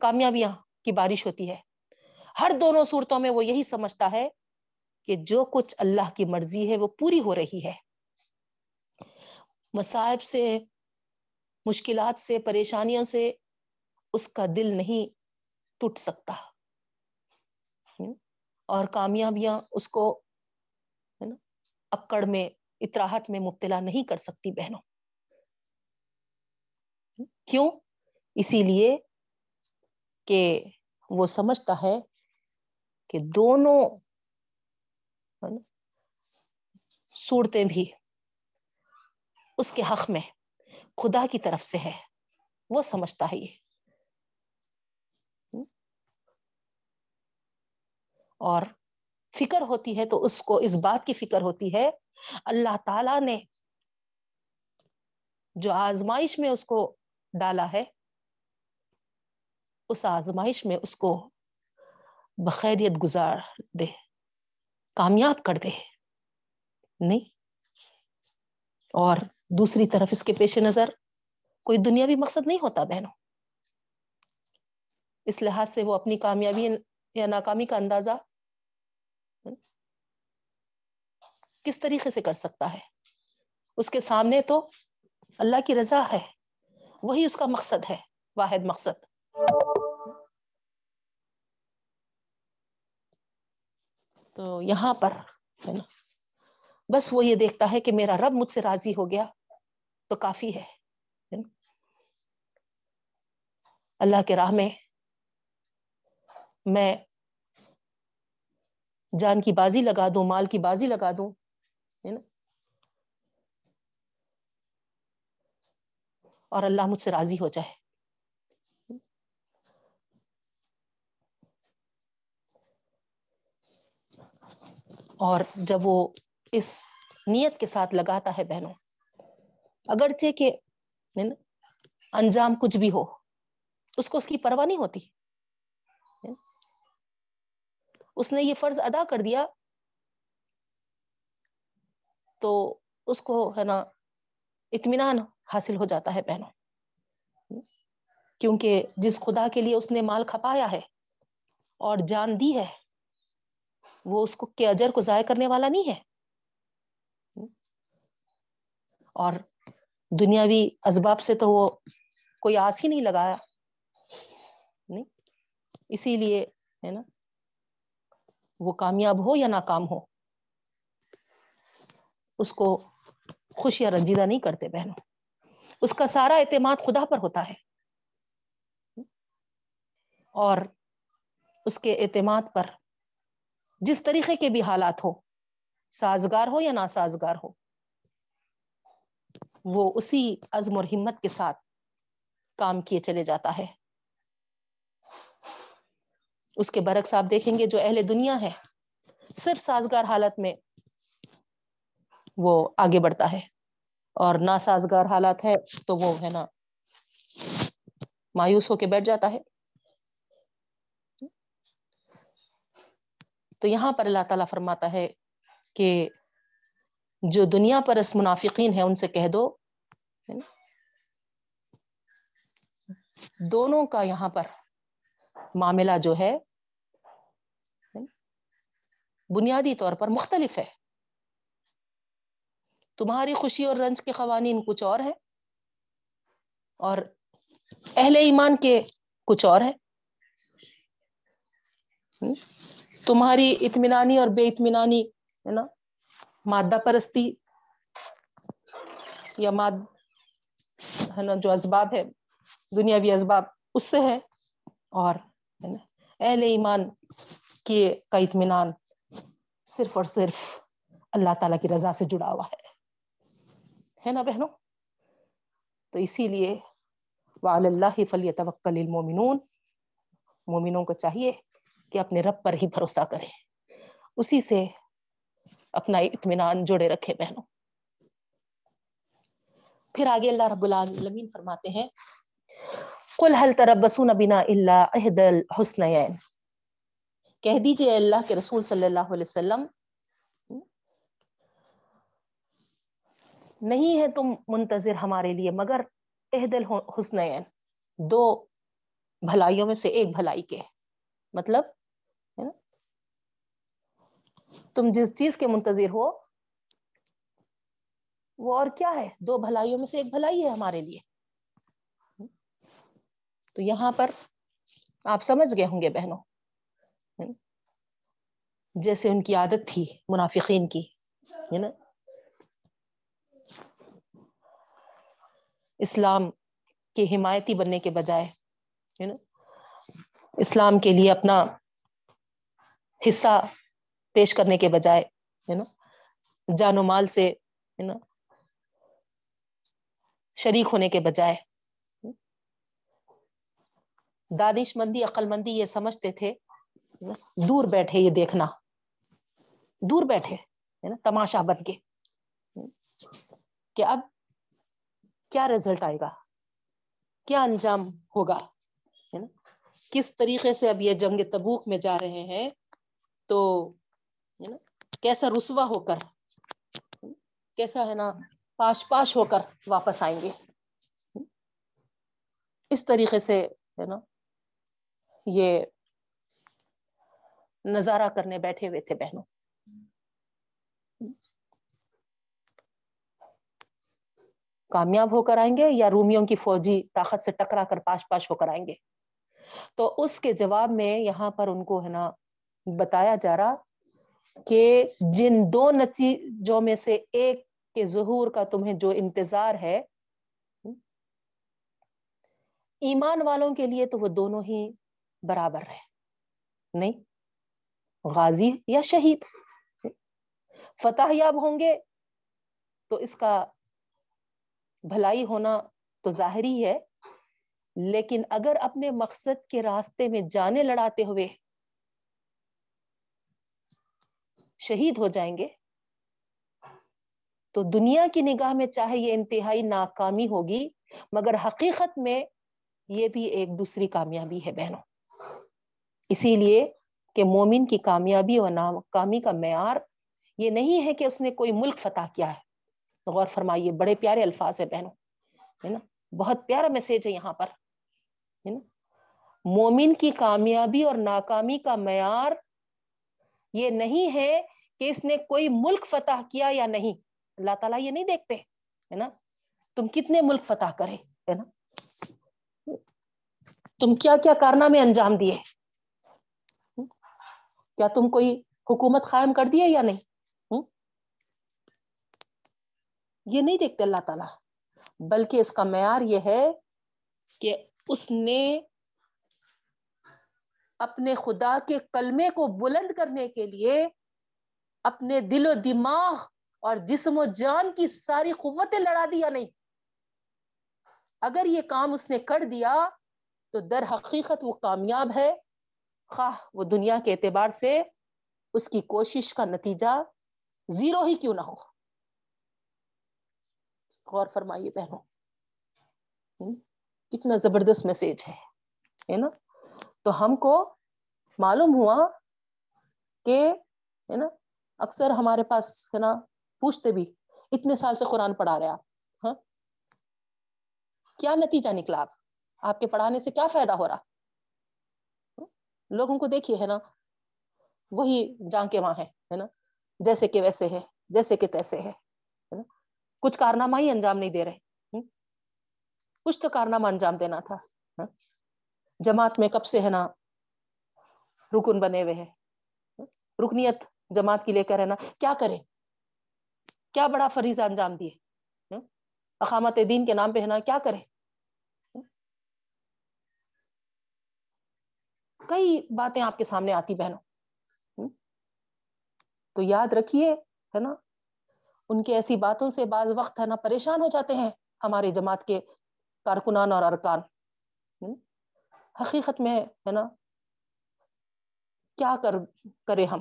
کامیابیاں کی بارش ہوتی ہے، ہر دونوں صورتوں میں وہ یہی سمجھتا ہے کہ جو کچھ اللہ کی مرضی ہے وہ پوری ہو رہی ہے. مصائب سے، مشکلات سے، پریشانیوں سے اس کا دل نہیں ٹوٹ سکتا، اور کامیابیاں اس کو اکڑ میں، اتراہٹ میں مبتلا نہیں کر سکتی بہنوں. کیوں؟ اسی لیے کہ وہ سمجھتا ہے کہ دونوں صورتیں بھی اس کے حق میں خدا کی طرف سے ہے. وہ سمجھتا ہے یہ، اور فکر ہوتی ہے تو اس کو اس بات کی فکر ہوتی ہے اللہ تعالیٰ نے جو آزمائش میں اس کو ڈالا ہے، اس آزمائش میں اس کو بخیریت گزار دے، کامیاب کر دے. نہیں، اور دوسری طرف اس کے پیش نظر کوئی دنیاوی مقصد نہیں ہوتا بہنوں. اس لحاظ سے وہ اپنی کامیابی یا ناکامی کا اندازہ کس طریقے سے کر سکتا ہے؟ اس کے سامنے تو اللہ کی رضا ہے، وہی اس کا مقصد ہے، واحد مقصد. تو یہاں پر ہے نا بس وہ یہ دیکھتا ہے کہ میرا رب مجھ سے راضی ہو گیا تو کافی ہے. اللہ کے راہ میں جان کی بازی لگا دوں، مال کی بازی لگا دوں، ہے نا، اور اللہ مجھ سے راضی ہو جائے. اور جب وہ اس نیت کے ساتھ لگاتا ہے بہنوں، اگرچہ کہ انجام کچھ بھی ہو، اس کو اس کی پرواہ نہیں ہوتی. اس نے یہ فرض ادا کر دیا تو اس کو ہے نا اطمینان حاصل ہو جاتا ہے بہنوں، کیونکہ جس خدا کے لیے اس نے مال کھپایا ہے اور جان دی ہے وہ اس کو کے اجر کو ضائع کرنے والا نہیں ہے. اور دنیاوی اسباب سے تو وہ کوئی آس ہی نہیں لگایا. نہیں، اسی لیے ہے نا وہ کامیاب ہو یا ناکام ہو اس کو خوش یا رنجیدہ نہیں کرتے بہنوں. اس کا سارا اعتماد خدا پر ہوتا ہے، اور اس کے اعتماد پر جس طریقے کے بھی حالات ہو، سازگار ہو یا ناسازگار ہو، وہ اسی عزم اور ہمت کے ساتھ کام کیے چلے جاتا ہے. اس کے برعکس آپ دیکھیں گے جو اہل دنیا ہے، صرف سازگار حالت میں وہ آگے بڑھتا ہے، اور ناسازگار حالات ہے تو وہ ہے نا مایوس ہو کے بیٹھ جاتا ہے. تو یہاں پر اللہ تعالیٰ فرماتا ہے کہ جو دنیا پر اس منافقین ہیں ان سے کہہ دو، دونوں کا یہاں پر معاملہ جو ہے بنیادی طور پر مختلف ہے. تمہاری خوشی اور رنج کے قوانین کچھ اور ہیں اور اہل ایمان کے کچھ اور ہیں. تمہاری اطمینانی اور بے اطمینانی ہے نا مادہ پرستی یا ہے نا جو اسباب ہے دنیاوی اسباب اس سے ہے، اور اہل ایمان کے کا اطمینان صرف اور صرف اللہ تعالیٰ کی رضا سے جڑا ہوا ہے نا بہنوں. تو اسی لیے وعلی اللہ فلیتوکل المؤمنون، مومنوں کو چاہیے کہ اپنے رب پر ہی بھروسہ کریں، اسی سے اپنا اطمینان جوڑے رکھے بہنوں. پھر آگے اللہ رب العالمین فرماتے ہیں قل هل تربصون بنا الا احدى الحسنيين، کہہ دیجئے اللہ کے رسول صلی اللہ علیہ وسلم نہیں ہے تم منتظر ہمارے لیے مگر احد الحسنین، دو بھلائیوں میں سے ایک بھلائی کے، مطلب تم جس چیز کے منتظر ہو وہ اور کیا ہے، دو بھلائیوں میں سے ایک بھلائی ہے ہمارے لیے. تو یہاں پر آپ سمجھ گئے ہوں گے بہنوں، جیسے ان کی عادت تھی منافقین کی ہے نا، اسلام کے حمایتی بننے کے بجائے ہے نا اسلام کے لیے اپنا حصہ پیش کرنے کے بجائے ہے نا جان و مال سے ہے نا شریک ہونے کے بجائے دانش مندی عقل مندی یہ سمجھتے تھے دور بیٹھے یہ دیکھنا، دور بیٹھے ہے نا تماشا بن کے کہ اب کیا رزلٹ آئے گا، کیا انجام ہوگا ہے نا، کس طریقے سے اب یہ جنگ تبوک میں جا رہے ہیں تو ہے نا کیسا رسوا ہو کر کیسا ہے نا پاش پاش ہو کر واپس آئیں گے. اس طریقے سے ہے نا یہ نظارہ کرنے بیٹھے ہوئے تھے بہنوں. کامیاب ہو کر آئیں گے یا رومیوں کی فوجی طاقت سے ٹکرا کر پاش پاش ہو کر آئیں گے. تو اس کے جواب میں یہاں پر ان کو ہے نا بتایا جا رہا کہ جن دو نتیجوں میں سے ایک کے ظہور کا تمہیں جو انتظار ہے ایمان والوں کے لیے تو وہ دونوں ہی برابر ہے، نہیں غازی یا شہید، فتح یاب ہوں گے تو اس کا بھلائی ہونا تو ظاہری ہے، لیکن اگر اپنے مقصد کے راستے میں جانے لڑاتے ہوئے شہید ہو جائیں گے تو دنیا کی نگاہ میں چاہے یہ انتہائی ناکامی ہوگی مگر حقیقت میں یہ بھی ایک دوسری کامیابی ہے بہنوں. اسی لیے کہ مومن کی کامیابی اور ناکامی کا معیار یہ نہیں ہے کہ اس نے کوئی ملک فتح کیا ہے. غور فرمائیے، بڑے پیارے الفاظ ہیں بہنوں ہے نا، بہت پیارا میسج ہے یہاں پر ہے نا. مومن کی کامیابی اور ناکامی کا معیار یہ نہیں ہے کہ اس نے کوئی ملک فتح کیا یا نہیں. اللہ تعالیٰ یہ نہیں دیکھتے ہے نا تم کتنے ملک فتح کرے ہے نا، تم کیا کیا کارنامے انجام دیے، کیا تم کوئی حکومت قائم کر دیے یا نہیں، یہ نہیں دیکھتے اللہ تعالیٰ، بلکہ اس کا معیار یہ ہے کہ اس نے اپنے خدا کے کلمے کو بلند کرنے کے لیے اپنے دل و دماغ اور جسم و جان کی ساری قوتیں لڑا دی یا نہیں. اگر یہ کام اس نے کر دیا تو در حقیقت وہ کامیاب ہے، خواہ وہ دنیا کے اعتبار سے اس کی کوشش کا نتیجہ زیرو ہی کیوں نہ ہو. غور فرمائیے بہنوں, کتنا زبردست میسج ہے نا. تو ہم کو معلوم ہوا کہ ہے نا, اکثر ہمارے پاس ہے نا پوچھتے بھی, اتنے سال سے قرآن پڑھا رہے آپ, ہاں کیا نتیجہ نکلا, آپ کے پڑھانے سے کیا فائدہ ہو رہا. لوگوں کو دیکھیے ہے نا, وہی جان کے وہاں ہے نا, جیسے کہ ویسے ہے, جیسے کہ تیسے ہے نا, کچھ کارنامہ ہی انجام نہیں دے رہے, کچھ تو کارنامہ انجام دینا تھا. جماعت میں کب سے ہے نا رکن بنے ہوئے ہیں, رکنیت جماعت کی لے کر ہے نا, کیا کریں, کیا بڑا فریضہ انجام دیے, اقامت دین کے نام پہ ہے نا کیا کریں. کئی باتیں آپ کے سامنے آتی بہنوں, تو یاد رکھیے ہے نا, ان کی ایسی باتوں سے بعض وقت ہے نا پریشان ہو جاتے ہیں ہمارے جماعت کے کارکنان اور ارکان. حقیقت میں ہے نا کیا کرے ہم.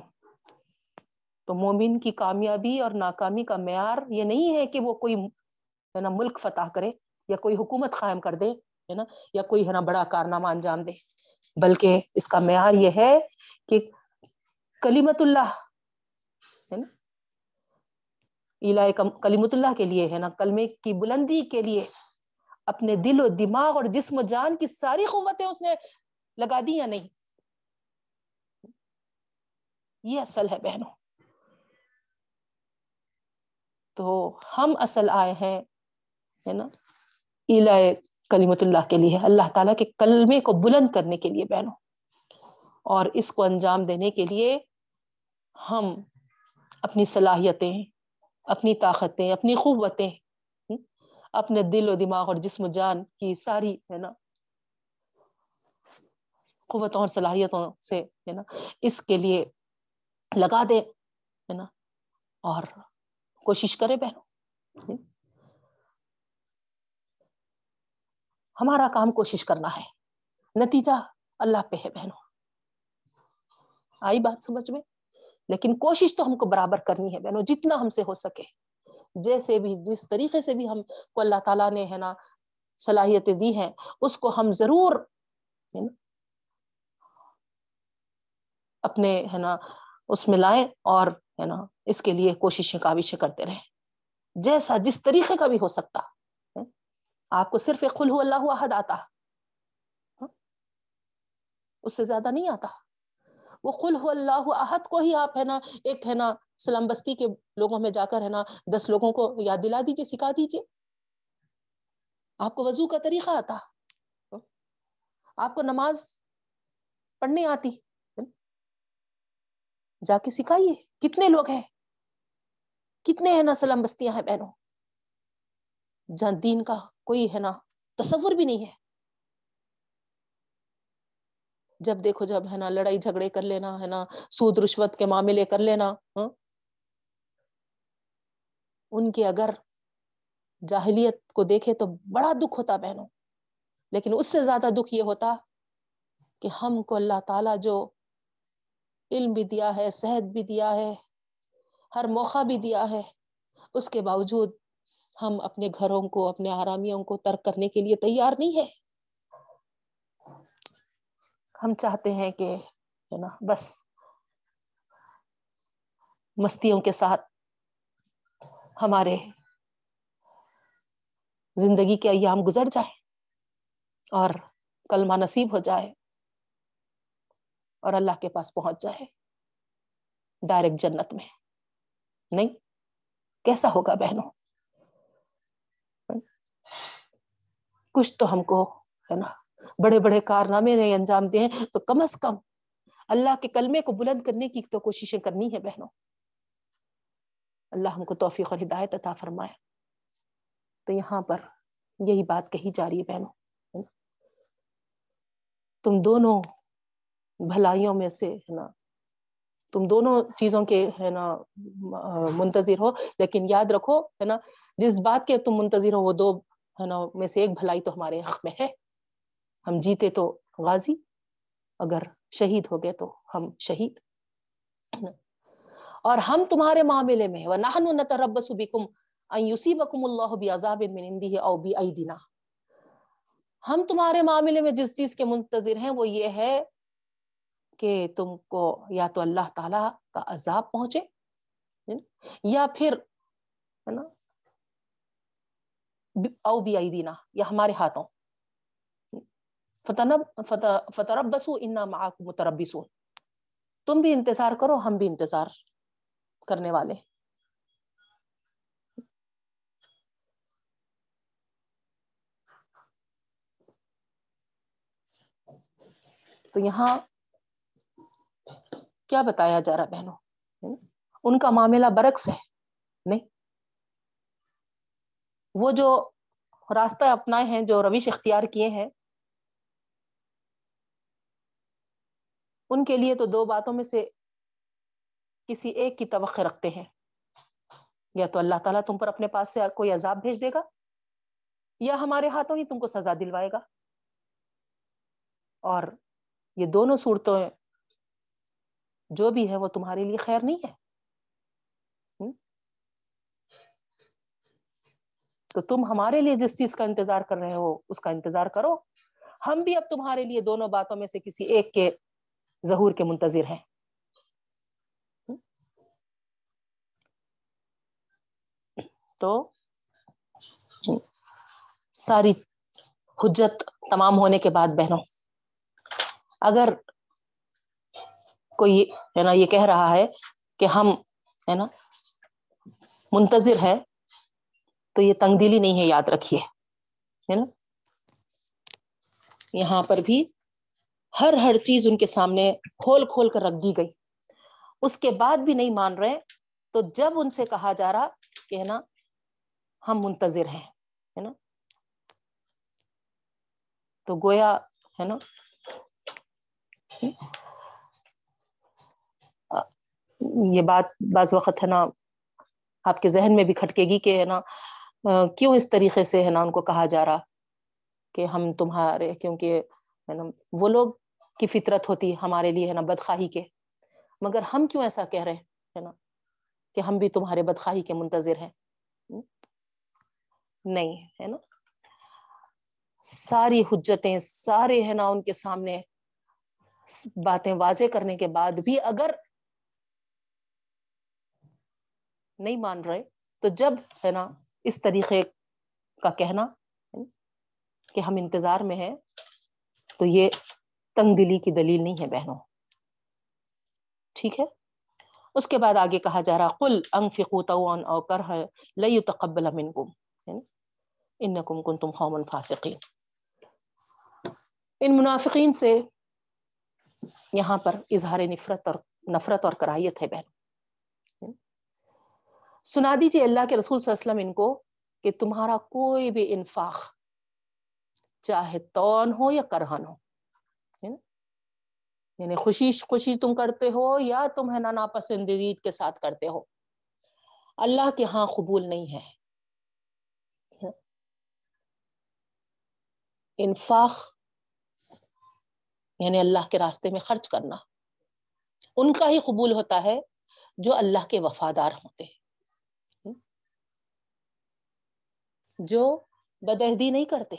تو مومن کی کامیابی اور ناکامی کا معیار یہ نہیں ہے کہ وہ کوئی ہے نا ملک فتح کرے یا کوئی حکومت قائم کر دے ہے نا, یا کوئی ہے نا بڑا کارنامہ انجام دے, بلکہ اس کا معیار یہ ہے کہ کلمت اللہ ہے نا, الہی کلمت اللہ کے لیے ہے نا, کلمے کی بلندی کے لیے اپنے دل و دماغ اور جسم و جان کی ساری قوتیں اس نے لگا دی یا نہیں. یہ اصل ہے بہنوں. تو ہم اصل آئے ہیں ہے نا الہی کلمت اللہ کے لیے, اللہ تعالیٰ کے کلمے کو بلند کرنے کے لیے بہنوں, اور اس کو انجام دینے کے لیے ہم اپنی صلاحیتیں, اپنی طاقتیں, اپنی قوتیں, اپنے دل و دماغ اور جسم و جان کی ساری ہے نا قوتوں اور صلاحیتوں سے ہے نا اس کے لیے لگا دیں ہے نا, اور کوشش کریں بہنوں. ہمارا کام کوشش کرنا ہے, نتیجہ اللہ پہ ہے بہنوں. آئی بات سمجھ میں؟ لیکن کوشش تو ہم کو برابر کرنی ہے بہنوں, جتنا ہم سے ہو سکے, جیسے بھی جس طریقے سے بھی ہم کو اللہ تعالیٰ نے ہے نا صلاحیتیں دی ہیں, اس کو ہم ضرور ہے نا اپنے ہے نا اس میں لائیں, اور ہے نا اس کے لیے کوششیں کاوشیں کرتے رہیں, جیسا جس طریقے کا بھی ہو سکتا. آپ کو صرف قل ہو اللہ احد آتا, اس سے زیادہ نہیں آتا. وہ قل ہو اللہ احد کو ہی آپ ہے نا ایک ہے نا سلام بستی کے لوگوں میں جا کر ہے نا 10 لوگوں کو یاد دلا دیجیے, سکھا دیجیے. آپ کو وضو کا طریقہ آتا, آپ کو نماز پڑھنے آتی, جا کے سکھائیے. کتنے لوگ ہیں, کتنے ہیں نا سلم بستیاں ہیں بہنوں جہاں دین کا کوئی ہے نا تصور بھی نہیں ہے. جب دیکھو جب ہے نا لڑائی جھگڑے کر لینا ہے نا, سود رشوت کے معاملے کر لینا. ان کی اگر جاہلیت کو دیکھے تو بڑا دکھ ہوتا بہنوں, لیکن اس سے زیادہ دکھ یہ ہوتا کہ ہم کو اللہ تعالیٰ جو علم بھی دیا ہے, صحت بھی دیا ہے, ہر موقع بھی دیا ہے, اس کے باوجود ہم اپنے گھروں کو, اپنے آرامیوں کو ترک کرنے کے لیے تیار نہیں ہے. ہم چاہتے ہیں کہ ہے نا بس مستیوں کے ساتھ ہمارے زندگی کے ایام گزر جائیں اور کلمہ نصیب ہو جائے اور اللہ کے پاس پہنچ جائے ڈائریکٹ جنت میں. نہیں, کیسا ہوگا بہنوں؟ کچھ تو ہم کو ہے نا بڑے بڑے کارنامے نہیں انجام دے ہیں, تو کم از کم اللہ کے کلمے کو بلند کرنے کی تو کوششیں کرنی ہے بہنوں. اللہ ہم کو توفیق اور ہدایت عطا فرمائے. تو یہاں پر یہی بات کہی جا رہی ہے بہنوں, تم دونوں بھلائیوں میں سے ہے نا, تم دونوں چیزوں کے ہے نا منتظر ہو, لیکن یاد رکھو ہے نا جس بات کے تم منتظر ہو وہ دو ہے نا میں سے ایک بھلائی تو ہمارے حق میں ہے. ہم جیتے تو غازی, اگر شہید ہو گئے تو ہم شہید. اور ہم تمہارے معاملے میں وَنَحْنُ نَتَرَبَّصُ بِكُمْ ان یصیبکم اللہ بعذاب من عنده او بایدینا. ہم تمہارے معاملے میں جس چیز کے منتظر ہیں وہ یہ ہے کہ تم کو یا تو اللہ تعالیٰ کا عذاب پہنچے یا پھر ہے نا او بایدینا یا ہمارے ہاتھوں. فتربصوا انا معکم متربصون. تم بھی انتظار کرو ہم بھی انتظار کرنے والے. تو یہاں کیا بتایا جا رہا بہنوں؟ ان کا معاملہ برعکس ہے. نہیں، وہ جو راستہ اپنائے ہیں، جو روش اختیار کیے ہیں، ان کے لیے تو دو باتوں میں سے کسی ایک کی توقع رکھتے ہیں. یا تو اللہ تعالیٰ تم پر اپنے پاس سے کوئی عذاب بھیج دے گا یا ہمارے ہاتھوں ہی تم کو سزا دلوائے گا. اور یہ دونوں صورتوں جو بھی ہے وہ تمہارے لیے خیر نہیں ہے. تو تم ہمارے لیے جس چیز کا انتظار کر رہے ہو اس کا انتظار کرو، ہم بھی اب تمہارے لیے دونوں باتوں میں سے کسی ایک کے ظہور کے منتظر ہیں. تو ساری حجت تمام ہونے کے بعد بہنوں، اگر کوئی ہے نا یہ کہہ رہا ہے کہ ہم ہے نا منتظر ہے، تو یہ تنگ دلی نہیں ہے، یاد رکھیے ہے نا. یہاں پر بھی ہر چیز ان کے سامنے کھول کر رکھ دی گئی، اس کے بعد بھی نہیں مان رہے. تو جب ان سے کہا جا رہا کہ ہے نا ہم منتظر ہیں ہے نا، تو گویا ہے نا یہ بات بعض وقت ہے نا آپ کے ذہن میں بھی کھٹکے گی کہ ہے نا کیوں اس طریقے سے ہے نا ان کو کہا جا رہا کہ ہم تمہارے، کیونکہ ہے نا وہ لوگ کی فطرت ہوتی ہمارے لیے ہے نا بدخواہی کے، مگر ہم کیوں ایسا کہہ رہے ہیں نا کہ ہم بھی تمہارے بدخواہی کے منتظر ہیں؟ نہیں ہے نا، ساری حجتیں سارے ہے نا ان کے سامنے باتیں واضح کرنے کے بعد بھی اگر نہیں مان رہے، تو جب ہے نا اس طریقے کا کہنا کہ ہم انتظار میں ہیں، تو یہ تنگ دلی کی دلیل نہیں ہے بہنوں. ٹھیک ہے، اس کے بعد آگے کہا جا رہا قل انفقوا طوعا او کرہا لا یتقبل منکم انکم کنتم قوما فاسقین. ان منافقین سے یہاں پر اظہار نفرت اور کراہیت ہے بہن. سنا دیجیے اللہ کے رسول صلی اللہ علیہ وسلم ان کو کہ تمہارا کوئی بھی انفاق چاہے تون ہو یا کرہن ہو، یعنی خوشی تم کرتے ہو یا تم ہے نا ناپسندیدہ کے ساتھ کرتے ہو، اللہ کے ہاں قبول نہیں ہے. انفاق یعنی اللہ کے راستے میں خرچ کرنا ان کا ہی قبول ہوتا ہے جو اللہ کے وفادار ہوتے ہیں، جو بدعہدی نہیں کرتے،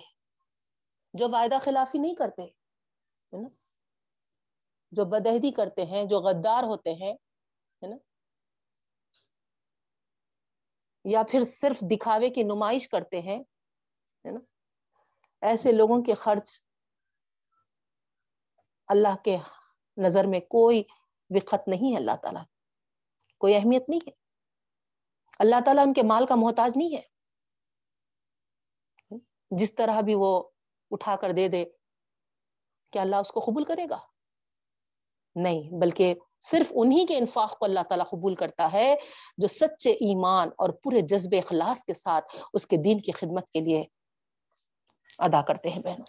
جو وعدہ خلافی نہیں کرتے ہے نا. جو بدعہدی کرتے ہیں، جو غدار ہوتے ہیں ہے نا، یا پھر صرف دکھاوے کی نمائش کرتے ہیں ہے نا، ایسے لوگوں کے خرچ اللہ کے نظر میں کوئی وقت نہیں ہے، اللہ تعالیٰ کوئی اہمیت نہیں ہے، اللہ تعالیٰ ان کے مال کا محتاج نہیں ہے. جس طرح بھی وہ اٹھا کر دے دے کیا اللہ اس کو قبول کرے گا؟ نہیں، بلکہ صرف انہی کے انفاق کو اللہ تعالیٰ قبول کرتا ہے جو سچے ایمان اور پورے جذبے اخلاص کے ساتھ اس کے دین کی خدمت کے لیے ادا کرتے ہیں. بہنوں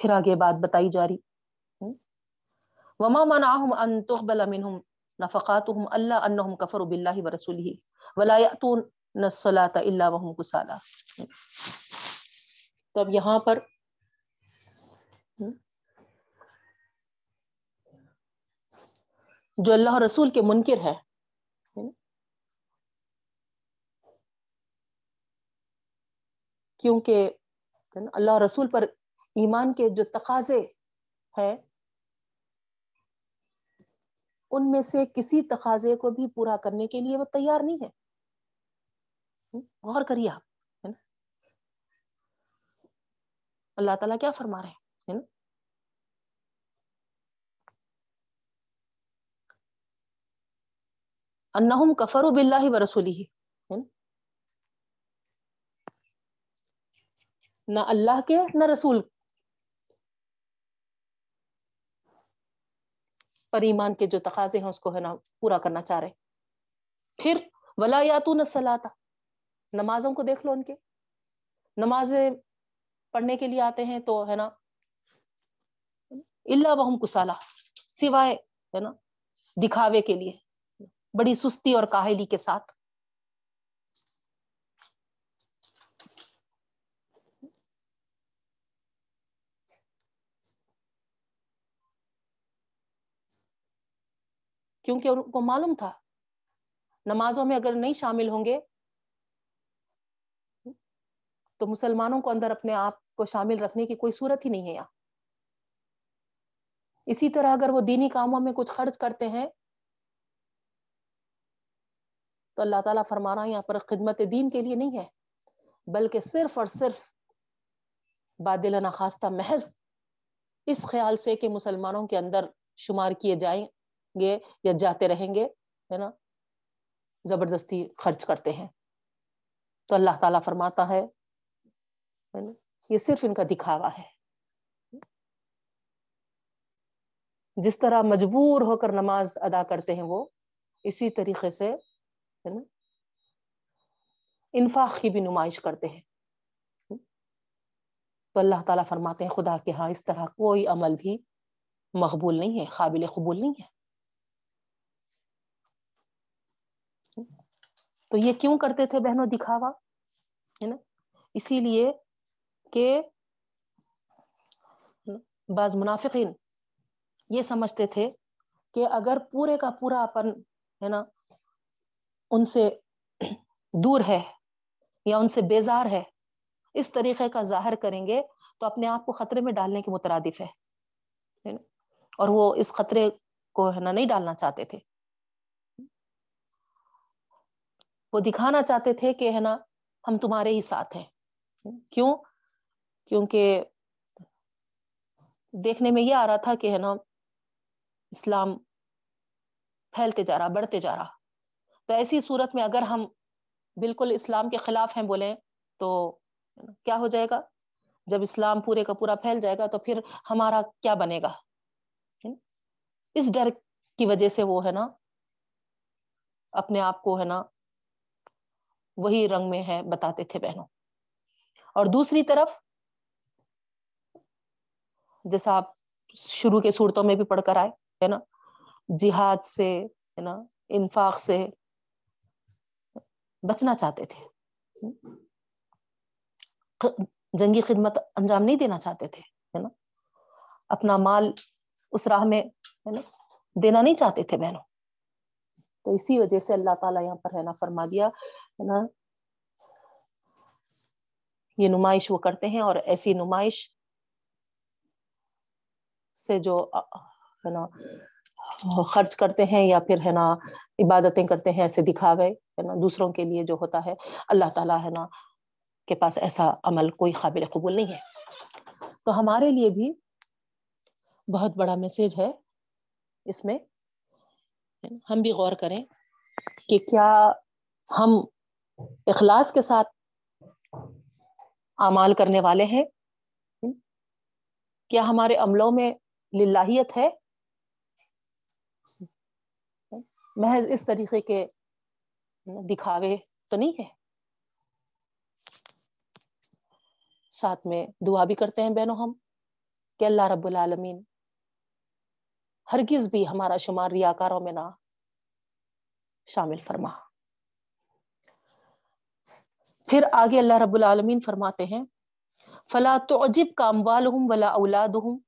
پھر آگے بات بتائی جا رہی وما منعهم ان تقبل منهم نفقاتهم الا انهم كفروا بالله ورسوله ولا ياتون الصلاه الا وهم كسالى. تو اب یہاں پر جو اللہ اور رسول کے منکر ہے. کیونکہ اللہ اور رسول پر ایمان کے جو تقاضے ہیں ان میں سے کسی تقاضے کو بھی پورا کرنے کے لیے وہ تیار نہیں ہے. غور کریے آپ، اللہ تعالیٰ کیا فرما رہے ہیں؟ انہم کفروا باللہ ورسولہ، نہ اللہ کے نہ رسول پر ایمان کے جو تقاضے ہیں اس کو ہے نا پورا کرنا چاہ رہے. پھر ولا یاتون الصلاۃ، نمازوں کو دیکھ لو، ان کے نمازیں پڑھنے کے لیے آتے ہیں تو ہے نا الا وہم کسالى، سوائے ہے نا دکھاوے کے لیے، بڑی سستی اور کاہلی کے ساتھ. کیونکہ ان کو معلوم تھا نمازوں میں اگر نہیں شامل ہوں گے تو مسلمانوں کو اندر اپنے آپ کو شامل رکھنے کی کوئی صورت ہی نہیں ہے یہاں. اسی طرح اگر وہ دینی کاموں میں کچھ خرچ کرتے ہیں تو اللہ تعالیٰ فرما رہا ہے یہاں پر خدمت دین کے لیے نہیں ہے، بلکہ صرف اور صرف بادل نخواستہ محض اس خیال سے کہ مسلمانوں کے اندر شمار کیے جائیں گے یا جاتے رہیں گے، ہے نا، زبردستی خرچ کرتے ہیں. تو اللہ تعالیٰ فرماتا ہے یہ صرف ان کا دکھاوا ہے. جس طرح مجبور ہو کر نماز ادا کرتے ہیں وہ اسی طریقے سے انفاق کی بھی نمائش کرتے ہیں. تو اللہ تعالیٰ فرماتے ہیں خدا کے ہاں اس طرح کوئی عمل بھی مقبول نہیں ہے، قابل قبول نہیں ہے. تو یہ کیوں کرتے تھے بہنوں دکھاوا؟ ہے نا، اسی لیے کہ بعض منافقین یہ سمجھتے تھے کہ اگر پورے کا پورا اپن ہے نا ان سے دور ہے یا ان سے بیزار ہے، اس طریقے کا ظاہر کریں گے تو اپنے آپ کو خطرے میں ڈالنے کے مترادف ہے، اور وہ اس خطرے کو ہے نا نہیں ڈالنا چاہتے تھے. وہ دکھانا چاہتے تھے کہ ہے نا ہم تمہارے ہی ساتھ ہیں. کیوں؟ کیونکہ دیکھنے میں یہ آ رہا تھا کہ ہے نا اسلام پھیلتے جا رہا، بڑھتے جا رہا. تو ایسی صورت میں اگر ہم بالکل اسلام کے خلاف ہیں بولیں تو کیا ہو جائے گا؟ جب اسلام پورے کا پورا پھیل جائے گا تو پھر ہمارا کیا بنے گا؟ اس ڈر کی وجہ سے وہ ہے نا اپنے آپ کو ہے نا وہی رنگ میں ہے بتاتے تھے بہنوں. اور دوسری طرف جیسا آپ شروع کے صورتوں میں بھی پڑھ کر آئے ہے نا، جہاد سے ہے نا انفاق سے بچنا چاہتے تھے، جنگی خدمت انجام نہیں دینا چاہتے تھے، ہے نا، اپنا مال اس راہ میں ہے نا دینا نہیں چاہتے تھے بہنوں. تو اسی وجہ سے اللہ تعالیٰ یہاں پر ہے نا فرما دیا ہے نا یہ نمائش وہ کرتے ہیں، اور ایسی نمائش سے جو ہے نا خرچ کرتے ہیں یا پھر ہے نا عبادتیں کرتے ہیں ایسے دکھاوے ہے نا دوسروں کے لیے جو ہوتا ہے، اللہ تعالیٰ ہے نا کے پاس ایسا عمل کوئی قابل قبول نہیں ہے. تو ہمارے لیے بھی بہت بڑا میسج ہے اس میں، ہم بھی غور کریں کہ کیا ہم اخلاص کے ساتھ اعمال کرنے والے ہیں؟ کیا ہمارے عملوں میں للہیت ہے؟ محض اس طریقے کے دکھاوے تو نہیں ہے. ساتھ میں دعا بھی کرتے ہیں بہنوں ہم کہ اللہ رب العالمین ہرگز بھی ہمارا شمار ریاکاروں میں نہ شامل فرما. پھر آگے اللہ رب العالمین فرماتے ہیں فَلَا تُعْجِبْكَ أَمْوَالُهُمْ وَلَا أَوْلَادُهُمْ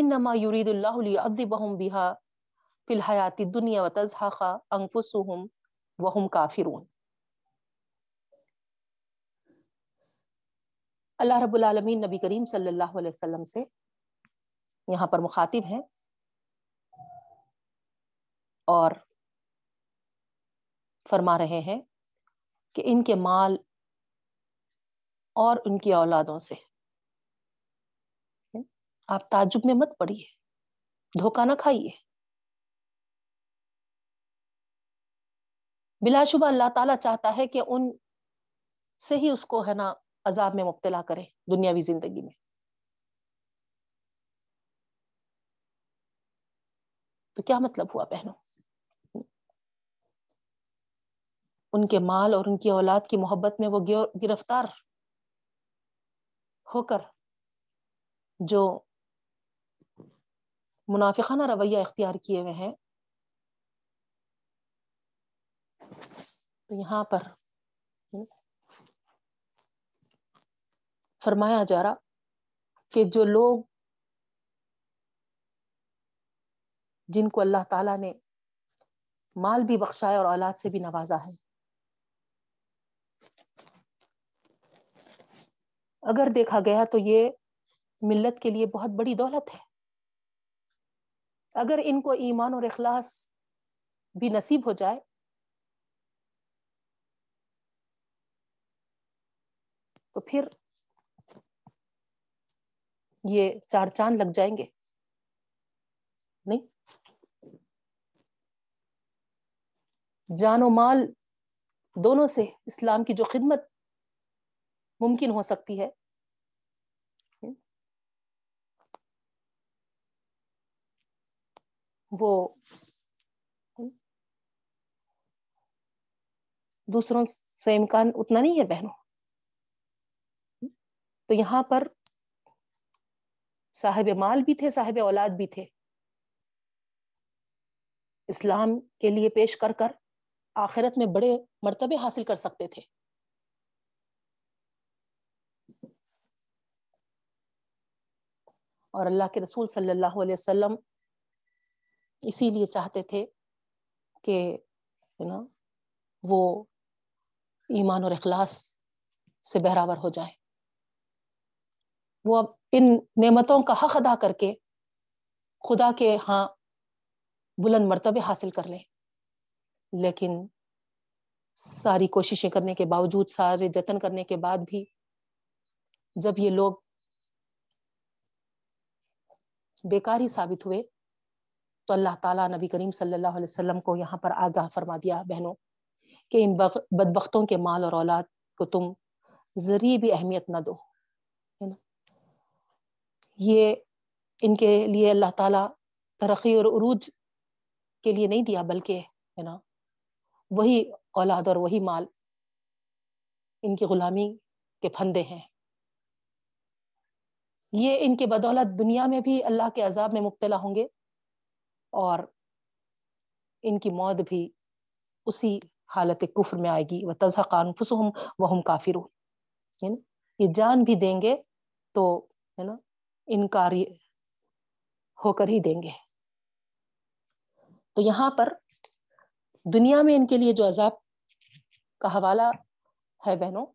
انما یرید اللہ لیعذبہم بہا فی الحیات الدنیا وتزہق انفسہم وہم کافرون. اللہ رب العالمین نبی کریم صلی اللہ علیہ وسلم سے یہاں پر مخاطب ہیں اور فرما رہے ہیں کہ ان کے مال اور ان کی اولادوں سے آپ تعجب میں مت پڑیے, دھوکہ نہ کھائیے. بلا شبہ اللہ تعالیٰ چاہتا ہے کہ ان سے ہی اس کو ہے نا عذاب میں مبتلا کرے دنیاوی زندگی میں. تو کیا مطلب ہوا بہنوں, ان کے مال اور ان کی اولاد کی محبت میں وہ گرفتار ہو کر جو منافقانہ رویہ اختیار کیے ہوئے ہیں, تو یہاں پر فرمایا جا رہا کہ جو لوگ جن کو اللہ تعالیٰ نے مال بھی بخشایا اور اولاد سے بھی نوازا ہے, اگر دیکھا گیا تو یہ ملت کے لیے بہت بڑی دولت ہے. اگر ان کو ایمان اور اخلاص بھی نصیب ہو جائے تو پھر یہ چار چاند لگ جائیں گے. نہیں, جان و مال دونوں سے اسلام کی جو خدمت ممکن ہو سکتی ہے وہ دوسروں سے امکان اتنا نہیں ہے بہنوں. تو یہاں پر صاحب مال بھی تھے, صاحب اولاد بھی تھے, اسلام کے لیے پیش کر کر آخرت میں بڑے مرتبے حاصل کر سکتے تھے. اور اللہ کے رسول صلی اللہ علیہ وسلم اسی لیے چاہتے تھے کہ نا وہ ایمان اور اخلاص سے بہراور ہو جائیں, وہ اب ان نعمتوں کا حق ادا کر کے خدا کے ہاں بلند مرتبے حاصل کر لیں. لیکن ساری کوششیں کرنے کے باوجود, سارے جتن کرنے کے بعد بھی جب یہ لوگ بیکار ہی ثابت ہوئے تو اللہ تعالیٰ نبی کریم صلی اللہ علیہ وسلم کو یہاں پر آگاہ فرما دیا بہنوں کہ ان بدبختوں کے مال اور اولاد کو تم ذری بھی اہمیت نہ دو. یہ ان کے لیے اللہ تعالیٰ ترقی اور عروج کے لیے نہیں دیا, بلکہ ہے نا وہی اولاد اور وہی مال ان کی غلامی کے پھندے ہیں. یہ ان کے بدولت دنیا میں بھی اللہ کے عذاب میں مبتلا ہوں گے اور ان کی موت بھی اسی حالت کفر میں آئے گی. وَتَزْهَقَ أَنفُسُهُمْ وَهُمْ كَافِرُونَ. یہ جان بھی دیں گے تو ہے نا انکاری ہو کر ہی دیں گے. تو یہاں پر دنیا میں ان کے لیے جو عذاب کا حوالہ ہے بہنوں,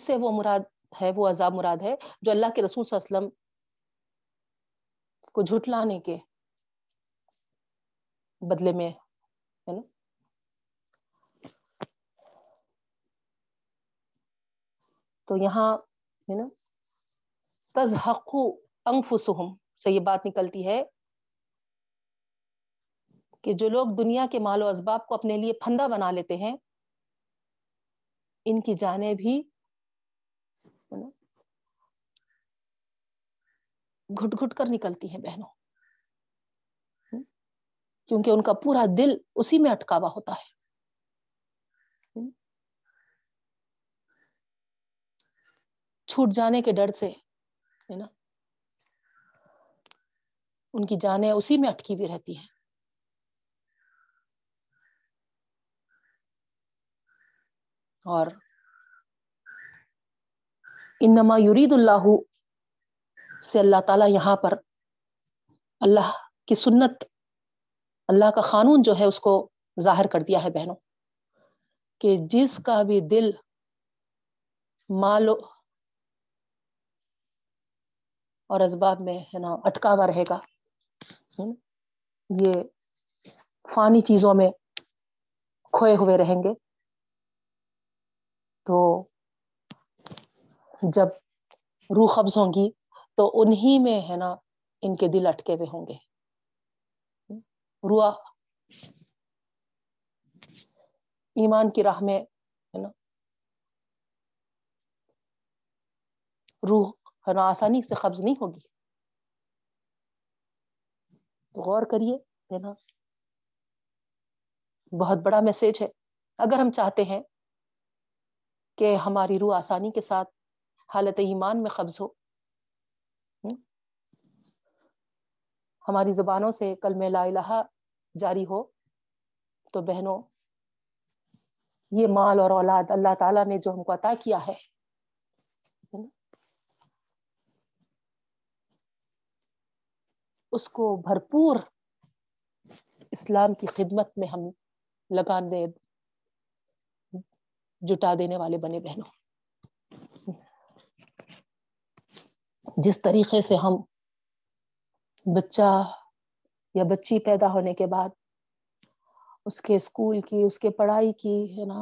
اس سے وہ مراد ہے, وہ عذاب مراد ہے جو اللہ کے رسول صلی اللہ علیہ وسلم کو جھٹلانے کے بدلے میں ہے نا تو یہاں ہے نا تزحق انفسهم سے یہ بات نکلتی ہے کہ جو لوگ دنیا کے مال و اسباب کو اپنے لیے پھندا بنا لیتے ہیں ان کی جانیں بھی گھٹ گھٹ کر نکلتی ہیں بہنوں, کیونکہ ان کا پورا دل اسی میں اٹکا ہوا ہوتا ہے. چھوٹ جانے کے ڈر سے ہے نا ان کی جانیں اسی میں اٹکی ہوئی رہتی ہیں. اور انما یرید اللہ سے اللہ تعالیٰ یہاں پر اللہ کی سنت، اللہ کا قانون جو ہے اس کو ظاہر کر دیا ہے بہنوں، کہ جس کا بھی دل مال اور اسباب میں ہے نا اٹکا ہوا رہے گا، یہ فانی چیزوں میں کھوئے ہوئے رہیں گے، تو جب روح قبض ہوں گی تو انہی میں ہے نا ان کے دل اٹکے ہوئے ہوں گے. روح ایمان کی راہ میں ہے نا، روح ہے نا آسانی سے قبض نہیں ہوگی. تو غور کریے ہے نا، بہت بڑا میسج ہے. اگر ہم چاہتے ہیں کہ ہماری روح آسانی کے ساتھ حالت ایمان میں قبض ہو، ہماری زبانوں سے کلمہ لا الہ جاری ہو، تو بہنوں یہ مال اور اولاد اللہ تعالیٰ نے جو ہم کو عطا کیا ہے، اس کو بھرپور اسلام کی خدمت میں ہم لگا دے، جٹا دینے والے بنے بہنوں. جس طریقے سے ہم بچہ یا بچی پیدا ہونے کے بعد اس کے اسکول کی، اس کے پڑھائی کی ہے نا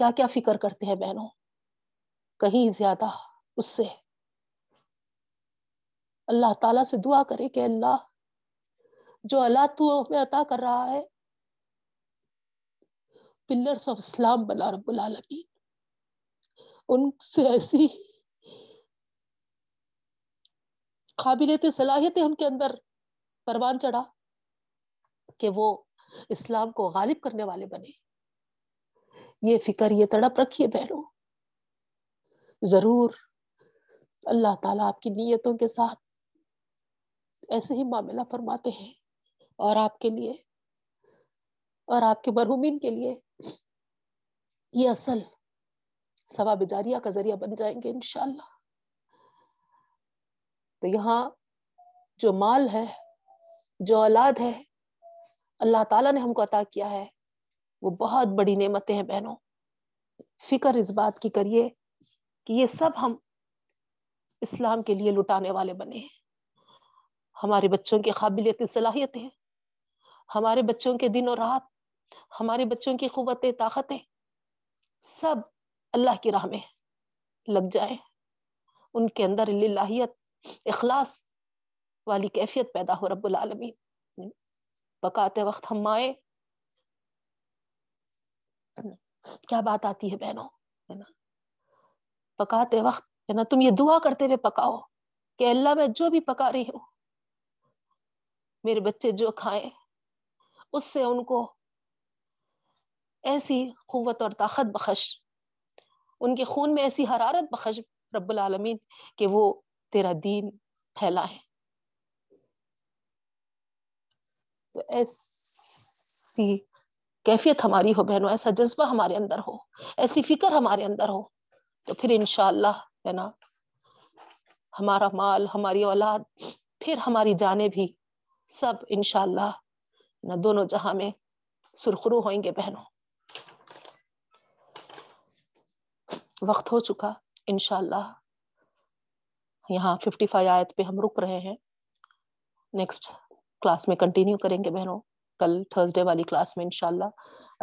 کیا کیا فکر کرتے ہیں بہنوں، کہیں زیادہ اس سے. اللہ تعالیٰ سے دعا کرے کہ اللہ جو اللہ تو ہمیں عطا کر رہا ہے، پلرز آف اسلام بنا رب العالمین، ان سے ایسی قابلیت صلاحیتیں ان کے اندر پروان چڑھا کہ وہ اسلام کو غالب کرنے والے بنے. یہ فکر، یہ تڑپ رکھیے بہنوں، ضرور اللہ تعالیٰ آپ کی نیتوں کے ساتھ ایسے ہی معاملہ فرماتے ہیں، اور آپ کے لیے اور آپ کے مرحومین کے لیے یہ اصل ثواب جاریہ کا ذریعہ بن جائیں گے انشاءاللہ. تو یہاں جو مال ہے، جو اولاد ہے، اللہ تعالیٰ نے ہم کو عطا کیا ہے، وہ بہت بڑی نعمتیں ہیں بہنوں. فکر اس بات کی کریے کہ یہ سب ہم اسلام کے لیے لٹانے والے بنے ہیں. ہمارے بچوں کی قابلیتیں، صلاحیتیں، ہمارے بچوں کے دن اور رات، ہمارے بچوں کی قوتیں، طاقتیں سب اللہ کی راہ میں لگ جائیں، ان کے اندر اللہیت، اخلاص والی کیفیت پیدا ہو رب العالمین. پکاتے وقت ہم مائیں، کیا بات آتی ہے بہنوں ہے نا، پکاتے وقت ہے نا تم یہ دعا کرتے ہوئے پکاؤ کہ اللہ میں جو بھی پکا رہی ہوں، میرے بچے جو کھائیں اس سے ان کو ایسی قوت اور طاقت بخش، ان کے خون میں ایسی حرارت بخش رب العالمین کہ وہ تیرا دین پھیلائیں. تو ایسی کیفیت ہماری ہو بہنوں، ایسا جذبہ ہمارے اندر ہو، ایسی فکر ہمارے اندر ہو، تو پھر انشاءاللہ ہے نا ہمارا مال، ہماری اولاد، پھر ہماری جانیں بھی سب انشاءاللہ نہ دونوں جہاں میں سرخرو ہوئیں گے بہنوں. وقت ہو چکا انشاءاللہ، یہاں 55 آیت پہ ہم رک رہے ہیں، نیکسٹ کلاس میں کنٹینیو کریں گے بہنوں. کل تھرسڈے والی کلاس میں انشاءاللہ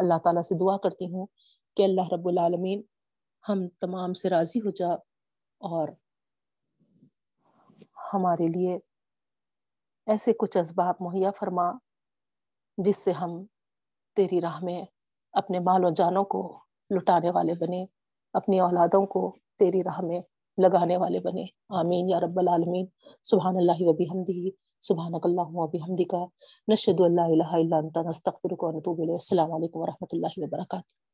اللہ تعالیٰ سے دعا کرتی ہوں کہ اللہ رب العالمین ہم تمام سے راضی ہو جا اور ہمارے لیے ایسے کچھ اسباب مہیا فرما جس سے ہم تیری راہ میں اپنے مال و جانوں کو لٹانے والے بنے، اپنی اولادوں کو تیری راہ میں لگانے والے بنے. آمین یا رب العالمین. سبحان اللہ و بحمدہ، سبحانک اللہم و بحمدک، نشہد ان لا الہ الا انت، نستغفرک و نتوب الیک. السلام علیکم و رحمۃ اللہ وبرکاتہ.